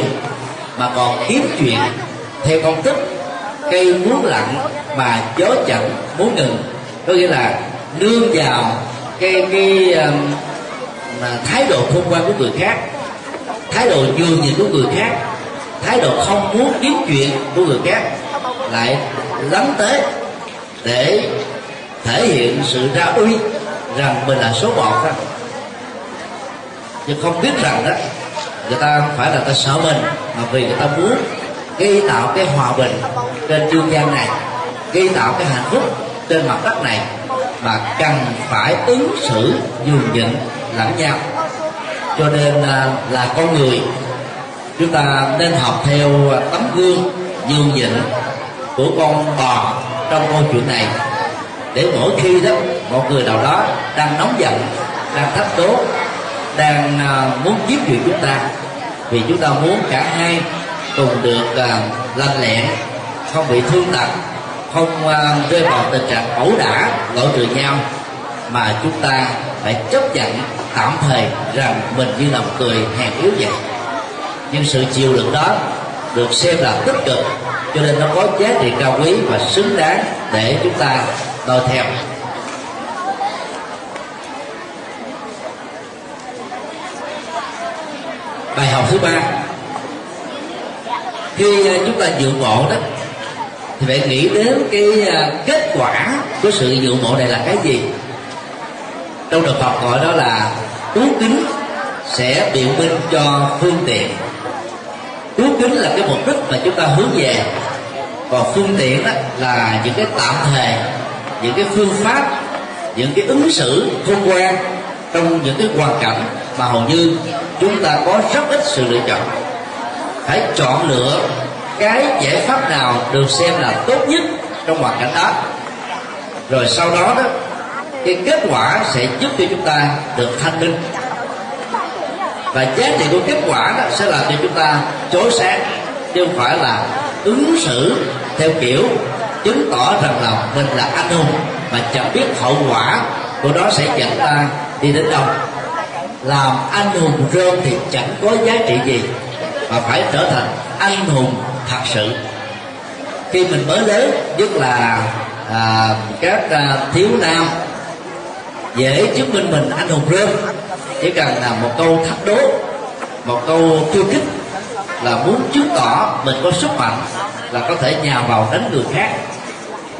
mà còn kiếm chuyện theo công thức cây muốn lặng mà gió chẳng muốn ngừng, có nghĩa là nương vào cái cái um, thái độ không quan của người khác, thái độ nhường nhịn của người khác, thái độ không muốn kiếm chuyện của người khác, lại lắng tới để thể hiện sự ra uy rằng mình là số một đó. Nhưng không biết rằng đó, người ta không phải là ta sợ mình, mà vì người ta muốn gây tạo cái hòa bình trên dương gian này, gây tạo cái hạnh phúc trên mặt đất này, mà cần phải ứng xử nhường nhịn lẫn nhau. Cho nên là con người chúng ta nên học theo tấm gương nhường nhịn của con bò trong câu chuyện này, để mỗi khi đó một người nào đó đang nóng giận, đang thách đố, đang muốn giết chuyện chúng ta, vì chúng ta muốn cả hai cùng được uh, lanh lẹ, không bị thương tật, không uh, rơi vào tình trạng ẩu đả loại trừ nhau, mà chúng ta phải chấp nhận tạm thời rằng mình như là một người hèn yếu vậy. Nhưng sự chịu đựng đó được xem là tích cực, cho nên nó có giá trị cao quý và xứng đáng để chúng ta noi theo. Bài học thứ ba, khi chúng ta dự ngộ đó thì phải nghĩ đến cái kết quả của sự dự ngộ này là cái gì. Trong Đạo Phật gọi đó là cứu kính sẽ biện minh cho phương tiện. Cứu kính là cái mục đích mà chúng ta hướng về, còn phương tiện đó là những cái tạm thời, những cái phương pháp, những cái ứng xử khôn ngoan trong những cái hoàn cảnh mà hầu như chúng ta có rất ít sự lựa chọn. Hãy chọn lựa cái giải pháp nào được xem là tốt nhất trong hoàn cảnh đó, rồi sau đó đó cái kết quả sẽ giúp cho chúng ta được thanh minh, và giá trị của kết quả đó sẽ làm cho chúng ta chối sáng, chứ không phải là ứng xử theo kiểu chứng tỏ rằng là mình là anh hùng mà chẳng biết hậu quả của nó sẽ dẫn ta đi đến đâu. Làm anh hùng rơm thì chẳng có giá trị gì, mà phải trở thành anh hùng thật sự. Khi mình mới lớn, nhất là à, các à, thiếu nam dễ chứng minh mình anh hùng rơm, chỉ cần là một câu thách đố, một câu khiêu khích, là muốn chứng tỏ mình có sức mạnh là có thể nhào vào đánh người khác,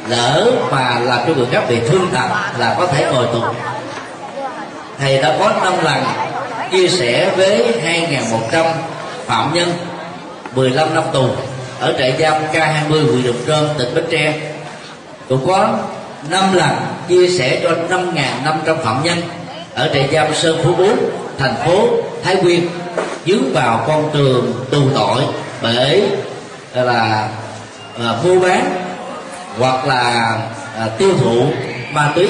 lỡ mà làm cho người khác bị thương tật là có thể ngồi tù. Thầy đã có năm lần chia sẻ với hai nghìn một trăm phạm nhân mười lăm năm tù ở trại giam K hai mươi huyện Đồng Trơm, tỉnh Bến Tre. Cũng có năm lần chia sẻ cho năm nghìn năm trăm phạm nhân ở trại giam Sơn Phú Bốn, thành phố Thái Nguyên, dướng vào con đường tù tội bởi là à, mua bán hoặc là à, tiêu thụ ma túy.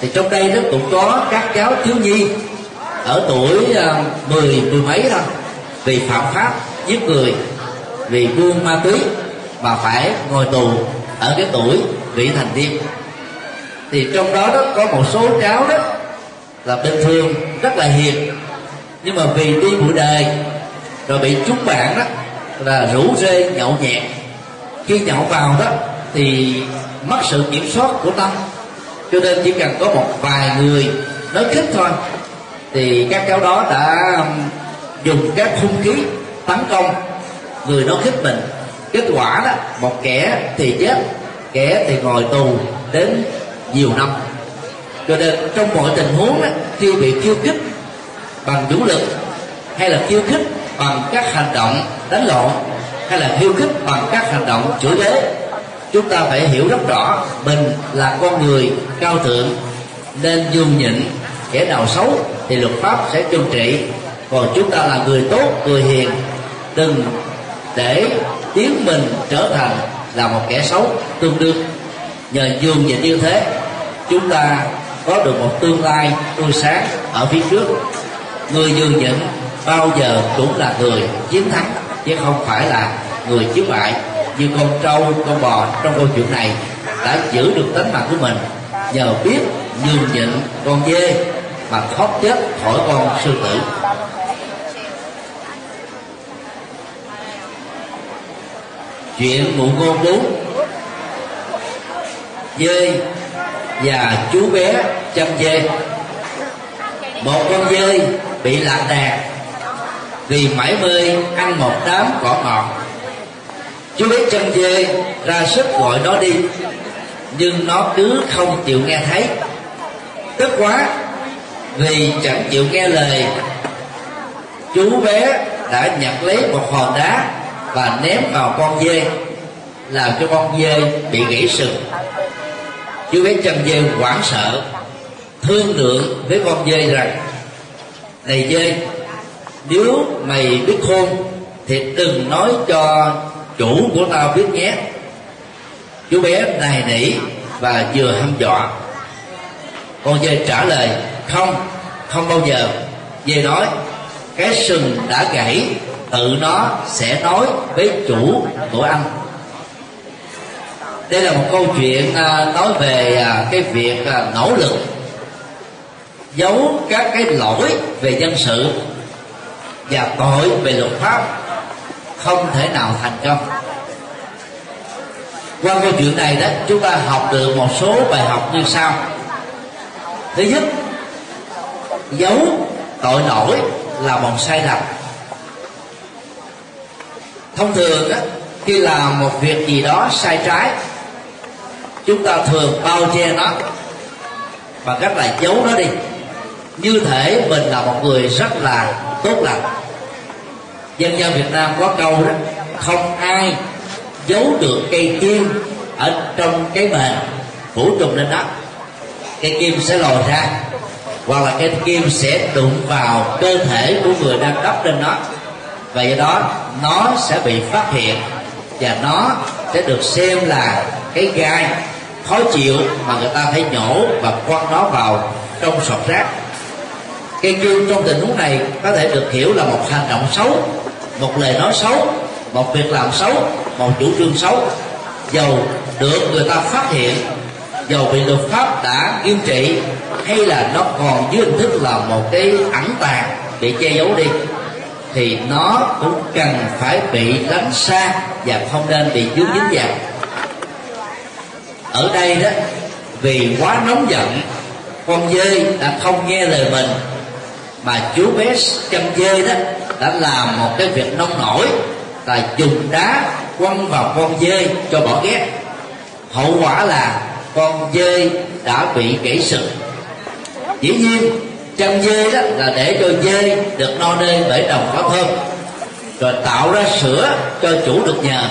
Thì trong đây nó cũng có các cháu thiếu nhi ở tuổi à, mười mười mấy thôi, vì phạm pháp giết người, vì buôn ma túy mà phải ngồi tù ở cái tuổi vị thành niên. Thì trong đó, đó có một số cháu đó là bình thường rất là hiền, nhưng mà vì đi bụi đời rồi bị chúng bạn đó là rủ rê nhậu nhẹt. Khi nhậu vào đó thì mất sự kiểm soát của tâm, cho nên chỉ cần có một vài người nói khích thôi thì các cháu đó đã dùng các hung khí tấn công người nói khích mình. Kết quả đó, một kẻ thì chết, kẻ thì ngồi tù đến nhiều năm. Cho nên trong mọi tình huống đó, khi bị khiêu khích bằng vũ lực hay là khiêu khích bằng các hành động đánh lộn hay là khiêu khích bằng các hành động chửi bới, chúng ta phải hiểu rất rõ mình là con người cao thượng nên nhường nhịn. Kẻ nào xấu thì luật pháp sẽ trừng trị, còn chúng ta là người tốt, người hiền, đừng để tiếng mình trở thành là một kẻ xấu tương đương. Nhờ nhường nhịn như thế, chúng ta có được một tương lai tươi sáng ở phía trước. Người nhường nhịn bao giờ cũng là người chiến thắng, chứ không phải là người chiến bại. Như con trâu, con bò trong câu chuyện này đã giữ được tính mạng của mình nhờ biết nhường nhịn con dê mà khóc chết khỏi con sư tử. Chuyện ngụ ngôn bốn: dê và chú bé chăn dê. Một con dê bị lạc đàn vì mải mê ăn một đám cỏ ngọt. Chú bé chăn dê ra sức gọi nó đi, nhưng nó cứ không chịu nghe thấy. Tức quá vì chẳng chịu nghe lời, chú bé đã nhặt lấy một hòn đá và ném vào con dê, làm cho con dê bị gãy sừng. Chú bé chăn dê hoảng sợ, thương lượng với con dê rằng: "Này dê, nếu mày biết khôn thì đừng nói cho chủ của tao biết nhé." Chú bé nài nỉ và vừa hăm dọa. Con dê trả lời: "Không, không bao giờ." Dê nói: "Cái sừng đã gãy, tự nó sẽ nói với chủ của anh." Đây là một câu chuyện nói về cái việc nỗ lực giấu các cái lỗi về dân sự và tội về luật pháp không thể nào thành công. Qua câu chuyện này đó, chúng ta học được một số bài học như sau. Thứ nhất, giấu tội lỗi là một sai lầm. Thông thường đó, khi làm một việc gì đó sai trái, chúng ta thường bao che nó bằng cách là giấu nó đi, như thể mình là một người rất là tốt lành. Dân gian Việt Nam có câu đó: không ai giấu được cây kim ở trong cái mền, phủ trùm lên đó, cây kim sẽ lòi ra, hoặc là cây kim sẽ đụng vào cơ thể của người đang đắp lên nó. Và do đó nó sẽ bị phát hiện và nó sẽ được xem là cái gai khó chịu mà người ta phải nhổ và quăng nó vào trong sọt rác. Cây kim trong tình huống này có thể được hiểu là một hành động xấu, một lời nói xấu, một việc làm xấu, một chủ trương xấu. Dầu được người ta phát hiện, dầu bị luật pháp đã nghiêm trị, hay là nó còn dưới hình thức là một cái ẩn tàng bị che giấu đi, thì nó cũng cần phải bị lánh xa và không nên bị dướng dính vào. Ở đây đó, vì quá nóng giận, con dê đã không nghe lời mình, mà chú bé chăn dê đó đã làm một cái việc nông nổi là dùng đá quăng vào con dơi cho bỏ ghét. Hậu quả là con dơi đã bị gãy sừng. Dĩ nhiên chăn dơi đó là để cho dơi được no nê bởi đồng có thơm, rồi tạo ra sữa cho chủ được nhờ.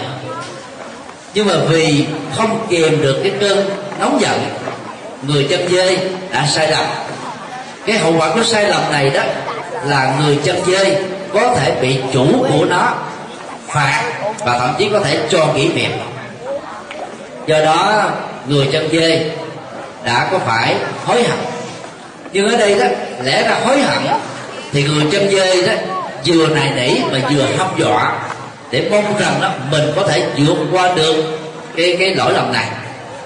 Nhưng mà vì không kìm được cái cơn nóng giận, người chăn dơi đã sai lầm. Cái hậu quả của sai lầm này đó là người chăn dơi có thể bị chủ của nó phạt và thậm chí có thể cho nghỉ việc. Do đó người chăn dơi đã có phải hối hận. Nhưng ở đây đó, lẽ ra hối hận thì người chăn dơi đó vừa nài nỉ mà vừa hăm dọa để mong rằng đó mình có thể vượt qua được cái cái lỗi lầm này.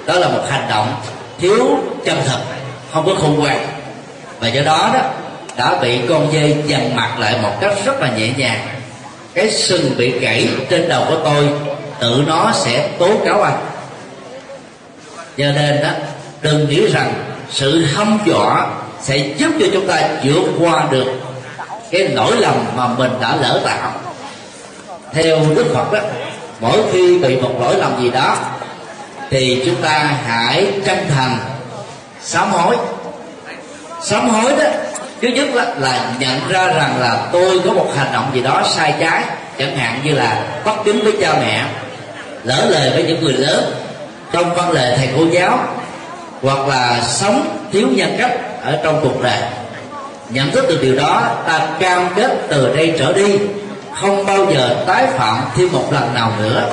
Đó là một hành động thiếu chân thật, không có khôn ngoan, và do đó đó đã bị con dơi dằn mặt lại một cách rất là nhẹ nhàng. Cái sừng bị gãy trên đầu của tôi, tự nó sẽ tố cáo anh. Cho nên đó đừng nghĩ rằng sự hăm dọa sẽ giúp cho chúng ta vượt qua được cái lỗi lầm mà mình đã lỡ tạo. Theo Đức Phật đó, mỗi khi bị một lỗi lầm gì đó thì chúng ta hãy chân thành sám hối. Sám hối đó thứ nhất là, là nhận ra rằng là tôi có một hành động gì đó sai trái, chẳng hạn như là bất kính với cha mẹ, lỡ lời với những người lớn, không vâng lời thầy cô giáo, hoặc là sống thiếu nhân cách ở trong cuộc đời. Nhận thức được điều đó, ta cam kết từ đây trở đi không bao giờ tái phạm thêm một lần nào nữa,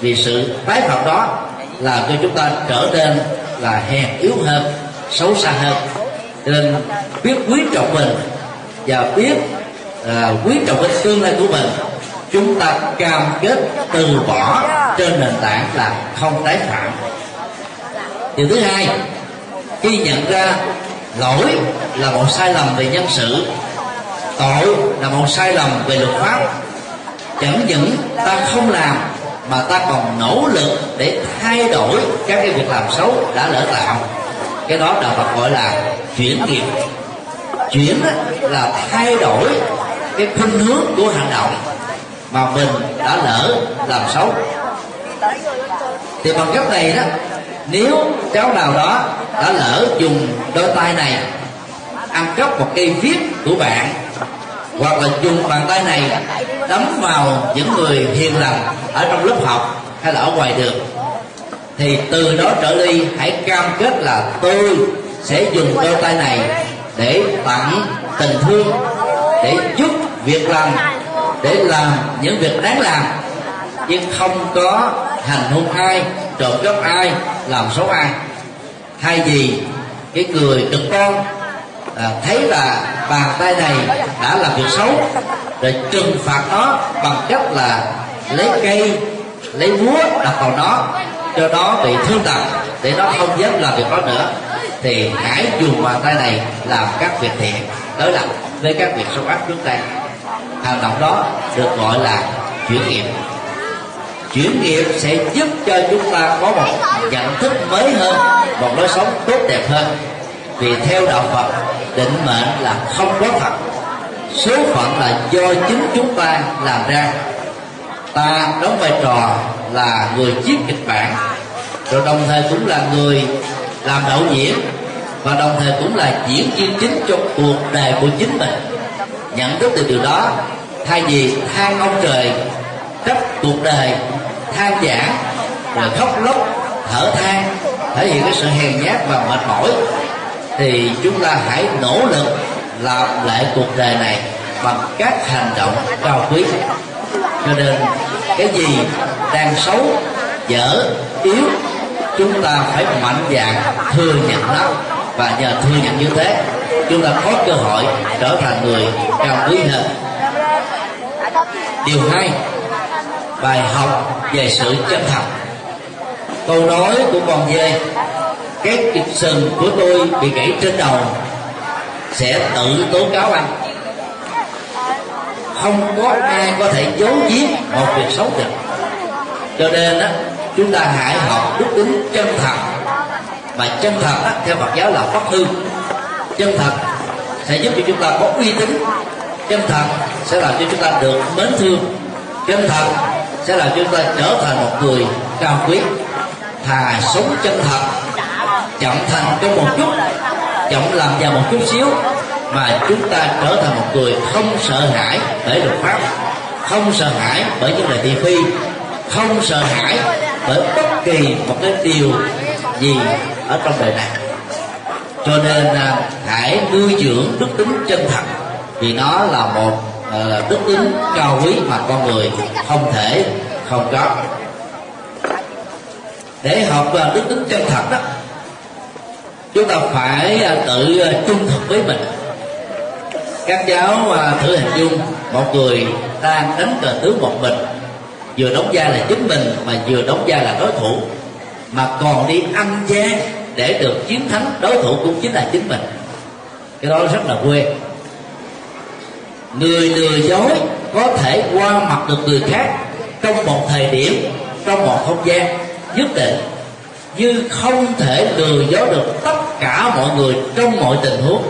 vì sự tái phạm đó làm cho chúng ta trở nên là hèn yếu hơn, xấu xa hơn. Nên biết quý trọng mình và biết à, quý trọng cái tương lai của mình, chúng ta cam kết từ bỏ trên nền tảng là không tái phạm. Điều thứ hai, khi nhận ra lỗi là một sai lầm về nhân sự, tội là một sai lầm về luật pháp, chẳng những ta không làm mà ta còn nỗ lực để thay đổi các cái việc làm xấu đã lỡ tạo. Cái đó đạo Phật gọi là chuyển nghiệp. Chuyển là thay đổi cái khuynh hướng của hành động mà mình đã lỡ làm xấu. Thì bằng cách này đó, nếu cháu nào đó đã lỡ dùng đôi tay này ăn cắp một cây viết của bạn, hoặc là dùng bàn tay này đấm vào những người hiền lành ở trong lớp học hay là ở ngoài đường, thì từ đó trở đi hãy cam kết là tôi sẽ dùng đôi tay này để tặng tình thương, để giúp việc làm, để làm những việc đáng làm, nhưng không có hành hung ai, trộm cắp ai, làm xấu ai. Thay vì cái người đực con à, thấy là bàn tay này đã làm việc xấu rồi trừng phạt nó bằng cách là lấy cây, lấy búa đập vào nó cho nó bị thương tật để nó không dám làm việc đó nữa, thì hãy dùng bàn tay này làm các việc thiện đối lập với các việc xấu ác trước đây. Hành động đó được gọi là chuyển nghiệp. Chuyển nghiệp sẽ giúp cho chúng ta có một nhận thức mới hơn, một lối sống tốt đẹp hơn. Vì theo đạo Phật, định mệnh là không có thật, số phận là do chính chúng ta làm ra. Ta đóng vai trò là người viết kịch bản, rồi đồng thời cũng là người làm đạo diễn, và đồng thời cũng là diễn viên chính trong cuộc đời của chính mình. Nhận thức từ điều đó, thay vì than ông trời trách cuộc đời, than vãn rồi khóc lóc thở than thể hiện cái sự hèn nhát và mệt mỏi, thì chúng ta hãy nỗ lực làm lại cuộc đời này bằng các hành động cao quý. Cho nên cái gì đang xấu, dở, yếu, chúng ta phải mạnh dạn thừa nhận nó, và nhờ thừa nhận như thế chúng ta có cơ hội trở thành người cao quý hơn. Điều hai, bài học về sự chân thật. Câu nói của con dê, cái sừng của tôi bị gãy trên đầu sẽ tự tố cáo anh. Không có ai có thể giấu giếm một việc xấu được. Cho nên đó, chúng ta hãy học đức tính chân thật. Mà chân thật đó, theo Phật giáo là pháp hư. Chân thật sẽ giúp cho chúng ta có uy tín, chân thật sẽ làm cho chúng ta được mến thương, chân thật sẽ làm cho chúng ta trở thành một người cao quý. Thà sống chân thật, chậm thành công một chút, chậm làm giàu một chút xíu, mà chúng ta trở thành một người không sợ hãi bởi luật pháp, không sợ hãi bởi những lời thị phi, không sợ hãi bởi bất kỳ một cái điều gì ở trong đời này. Cho nên hãy nuôi dưỡng đức tính chân thật, vì nó là một đức tính cao quý mà con người không thể không có. Để học đức tính chân thật đó, chúng ta phải tự trung thực với mình. Các cháu thử hình dung một người đang đánh cờ tướng một mình, vừa đóng vai là chính mình mà vừa đóng vai là đối thủ, mà còn đi ăn gian để được chiến thắng đối thủ cũng chính là chính mình. Cái đó rất là quê. Người lừa dối có thể qua mặt được người khác trong một thời điểm, trong một không gian nhất định, nhưng không thể lừa dối được tất cả mọi người trong mọi tình huống.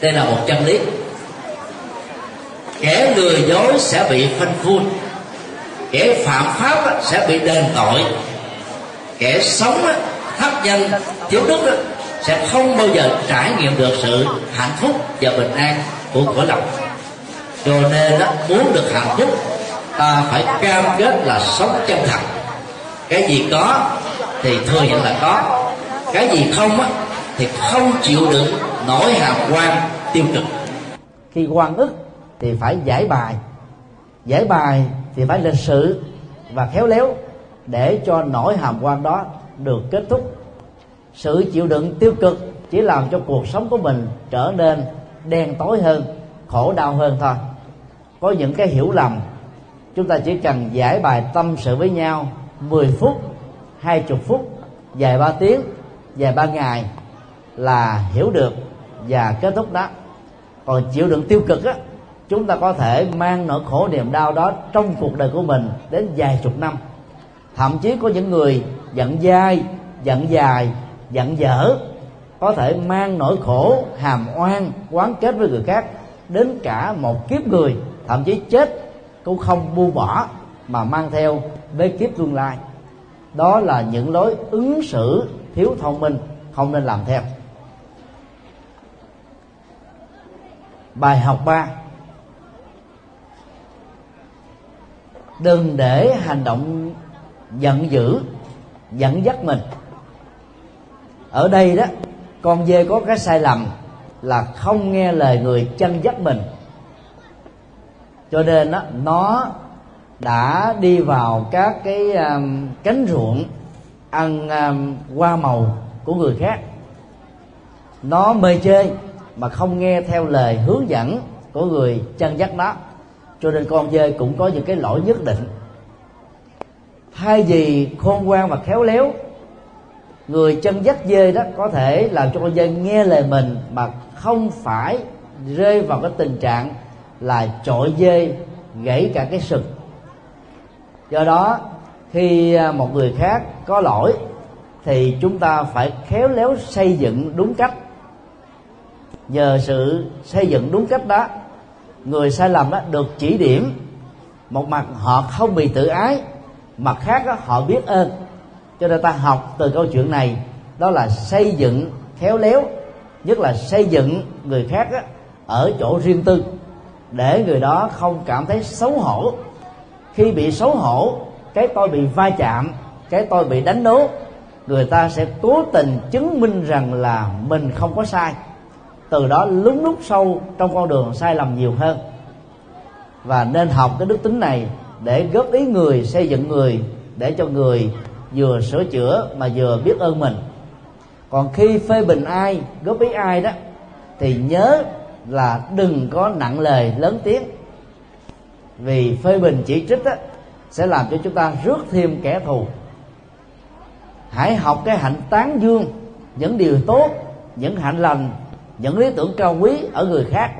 Đây là một chân lý. Kẻ lừa dối sẽ bị phanh phui, kẻ phạm pháp sẽ bị đền tội, kẻ sống thất danh thiếu đức sẽ không bao giờ trải nghiệm được sự hạnh phúc và bình an của cõi lòng. Cho nên muốn được hạnh phúc, ta phải cam kết là sống chân thật. Cái gì có thì thừa nhận là có, cái gì không thì không chịu đựng nỗi hàm quan tiêu cực. Khi oan ức thì phải giải bài, giải bài thì phải lịch sự và khéo léo để cho nỗi hàm quan đó được kết thúc. Sự chịu đựng tiêu cực chỉ làm cho cuộc sống của mình trở nên đen tối hơn, khổ đau hơn thôi. Có những cái hiểu lầm, chúng ta chỉ cần giải bài tâm sự với nhau mười phút, hai mươi phút, vài ba tiếng, vài ba ngày là hiểu được và kết thúc đó. Còn chịu đựng tiêu cực á, chúng ta có thể mang nỗi khổ niềm đau đó trong cuộc đời của mình đến vài chục năm. Thậm chí có những người giận dai, giận dài, giận dở có thể mang nỗi khổ, hàm oan, quán kết với người khác đến cả một kiếp người, thậm chí chết cũng không buông bỏ mà mang theo với kiếp tương lai. Đó là những lối ứng xử thiếu thông minh, không nên làm theo. Bài học ba: đừng để hành động giận dữ dẫn dắt mình. Ở đây đó, con dê có cái sai lầm là không nghe lời người chân dắt mình, cho nên đó, nó đã đi vào các cái um, cánh ruộng ăn um, hoa màu của người khác. Nó mê chơi mà không nghe theo lời hướng dẫn của người chân dắt nó, cho nên con dê cũng có những cái lỗi nhất định. Thay vì khôn ngoan và khéo léo, người chân dắt dê đó có thể làm cho con dê nghe lời mình mà không phải rơi vào cái tình trạng là trội dê gãy cả cái sừng. Do đó, khi một người khác có lỗi thì chúng ta phải khéo léo xây dựng đúng cách. Nhờ sự xây dựng đúng cách đó, người sai lầm đó được chỉ điểm. Một mặt họ không bị tự ái, mặt khác đó, họ biết ơn. Cho nên ta học từ câu chuyện này, đó là xây dựng khéo léo, nhất là xây dựng người khác đó, ở chỗ riêng tư, để người đó không cảm thấy xấu hổ. Khi bị xấu hổ, cái tôi bị va chạm, cái tôi bị đánh đố, người ta sẽ cố tình chứng minh rằng là mình không có sai. Từ đó lún lút sâu trong con đường sai lầm nhiều hơn. Và nên học cái đức tính này để góp ý người, xây dựng người, để cho người vừa sửa chữa mà vừa biết ơn mình. Còn khi phê bình ai, góp ý ai đó, thì nhớ là đừng có nặng lời lớn tiếng, vì phê bình chỉ trích đó, sẽ làm cho chúng ta rước thêm kẻ thù. Hãy học cái hạnh tán dương những điều tốt, những hạnh lành, những lý tưởng cao quý ở người khác,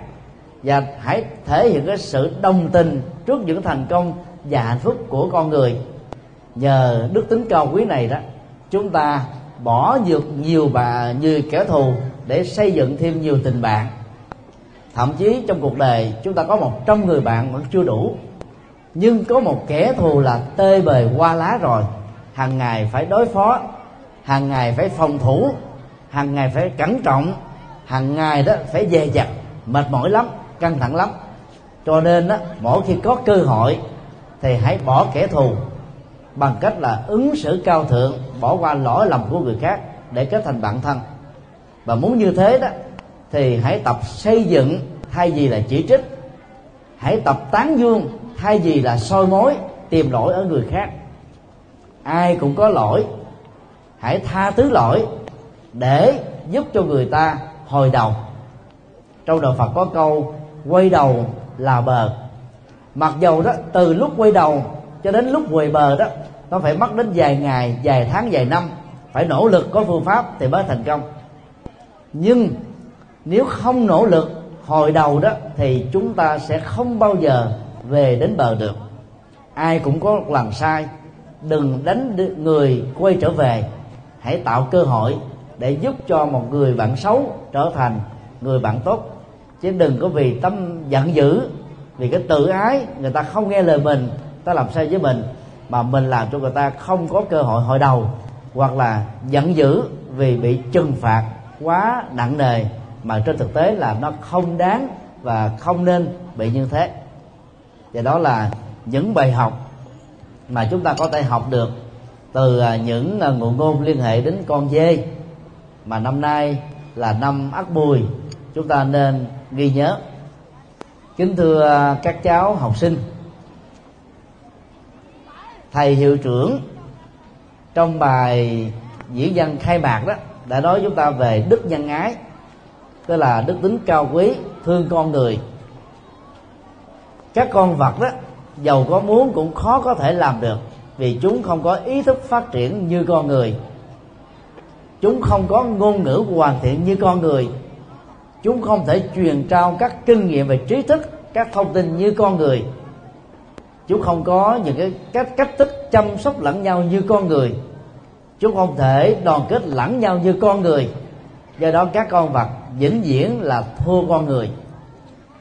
và hãy thể hiện cái sự đồng tình trước những thành công và hạnh phúc của con người. Nhờ đức tính cao quý này đó, chúng ta bỏ được nhiều bà nhiều kẻ thù để xây dựng thêm nhiều tình bạn. Thậm chí trong cuộc đời chúng ta có một trăm người bạn vẫn chưa đủ, nhưng có một kẻ thù là tê bề qua lá rồi. Hàng ngày phải đối phó, hàng ngày phải phòng thủ, hàng ngày phải cẩn trọng, hàng ngày đó phải dè dặt, mệt mỏi lắm, căng thẳng lắm. Cho nên đó, mỗi khi có cơ hội thì hãy bỏ kẻ thù bằng cách là ứng xử cao thượng, bỏ qua lỗi lầm của người khác để kết thành bạn thân. Và muốn như thế đó thì hãy tập xây dựng thay vì là chỉ trích, hãy tập tán dương thay vì là soi mối tìm lỗi ở người khác. Ai cũng có lỗi, hãy tha thứ lỗi để giúp cho người ta hồi đầu. Trong đạo Phật có câu quay đầu là bờ. Mặc dầu đó từ lúc quay đầu cho đến lúc về bờ đó, nó phải mất đến vài ngày, vài tháng, vài năm, phải nỗ lực có phương pháp thì mới thành công. Nhưng nếu không nỗ lực hồi đầu đó thì chúng ta sẽ không bao giờ về đến bờ được. Ai cũng có một lần sai, đừng đánh người quay trở về, hãy tạo cơ hội để giúp cho một người bạn xấu trở thành người bạn tốt. Chứ đừng có vì tâm giận dữ, vì cái tự ái, người ta không nghe lời mình, ta làm sai với mình, mà mình làm cho người ta không có cơ hội hồi đầu, hoặc là giận dữ vì bị trừng phạt quá nặng nề, mà trên thực tế là nó không đáng và không nên bị như thế. Và đó là những bài học mà chúng ta có thể học được từ những ngụ ngôn liên hệ đến con dê, mà năm nay là năm Ất Mùi, chúng ta nên ghi nhớ. Kính thưa các cháu học sinh, thầy hiệu trưởng trong bài diễn văn khai mạc đó đã nói chúng ta về đức nhân ái, tức là đức tính cao quý, thương con người. Các con vật đó dầu có muốn cũng khó có thể làm được, vì chúng không có ý thức phát triển như con người, chúng không có ngôn ngữ hoàn thiện như con người, chúng không thể truyền trao các kinh nghiệm về trí thức, các thông tin như con người, chúng không có những cái cách, cách thức chăm sóc lẫn nhau như con người, chúng không thể đoàn kết lẫn nhau như con người. Do đó các con vật vĩnh viễn là thua con người.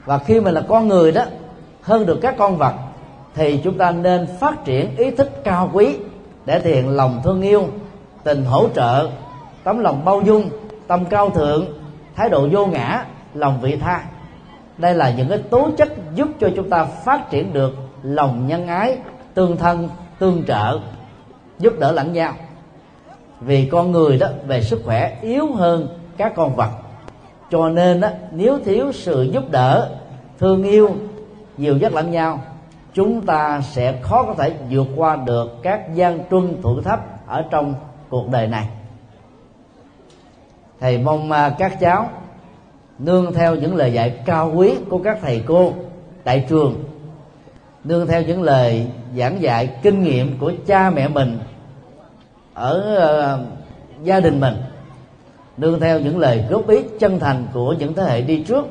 Và khi mình là con người đó hơn được các con vật, thì chúng ta nên phát triển ý thức cao quý để thể hiện lòng thương yêu, tình hỗ trợ, tấm lòng bao dung, tâm cao thượng, thái độ vô ngã, lòng vị tha. Đây là những cái tố chất giúp cho chúng ta phát triển được lòng nhân ái, tương thân, tương trợ, giúp đỡ lẫn nhau. Vì con người đó về sức khỏe yếu hơn các con vật, cho nên đó, nếu thiếu sự giúp đỡ, thương yêu, dìu dắt lẫn nhau, chúng ta sẽ khó có thể vượt qua được các gian truân thử thách ở trong cuộc đời này. Thầy mong các cháu nương theo những lời dạy cao quý của các thầy cô tại trường, nương theo những lời giảng dạy kinh nghiệm của cha mẹ mình ở uh, gia đình mình, nương theo những lời góp ý chân thành của những thế hệ đi trước,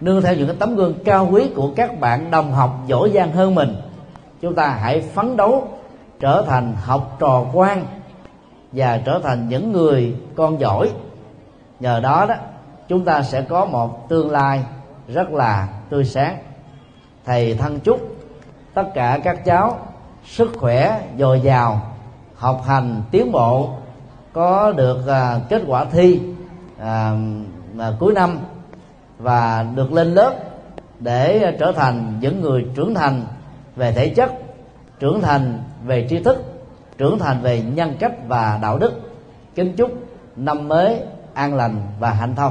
nương theo những cái tấm gương cao quý của các bạn đồng học giỏi giang hơn mình, chúng ta hãy phấn đấu trở thành học trò ngoan và trở thành những người con giỏi. Nhờ đó đó chúng ta sẽ có một tương lai rất là tươi sáng. Thầy thân chúc tất cả các cháu sức khỏe dồi dào, học hành tiến bộ, có được uh, kết quả thi uh, uh, cuối năm và được lên lớp để uh, trở thành những người trưởng thành về thể chất, trưởng thành về tri thức, trưởng thành về nhân cách và đạo đức. Kính chúc năm mới an lành và hạnh thông.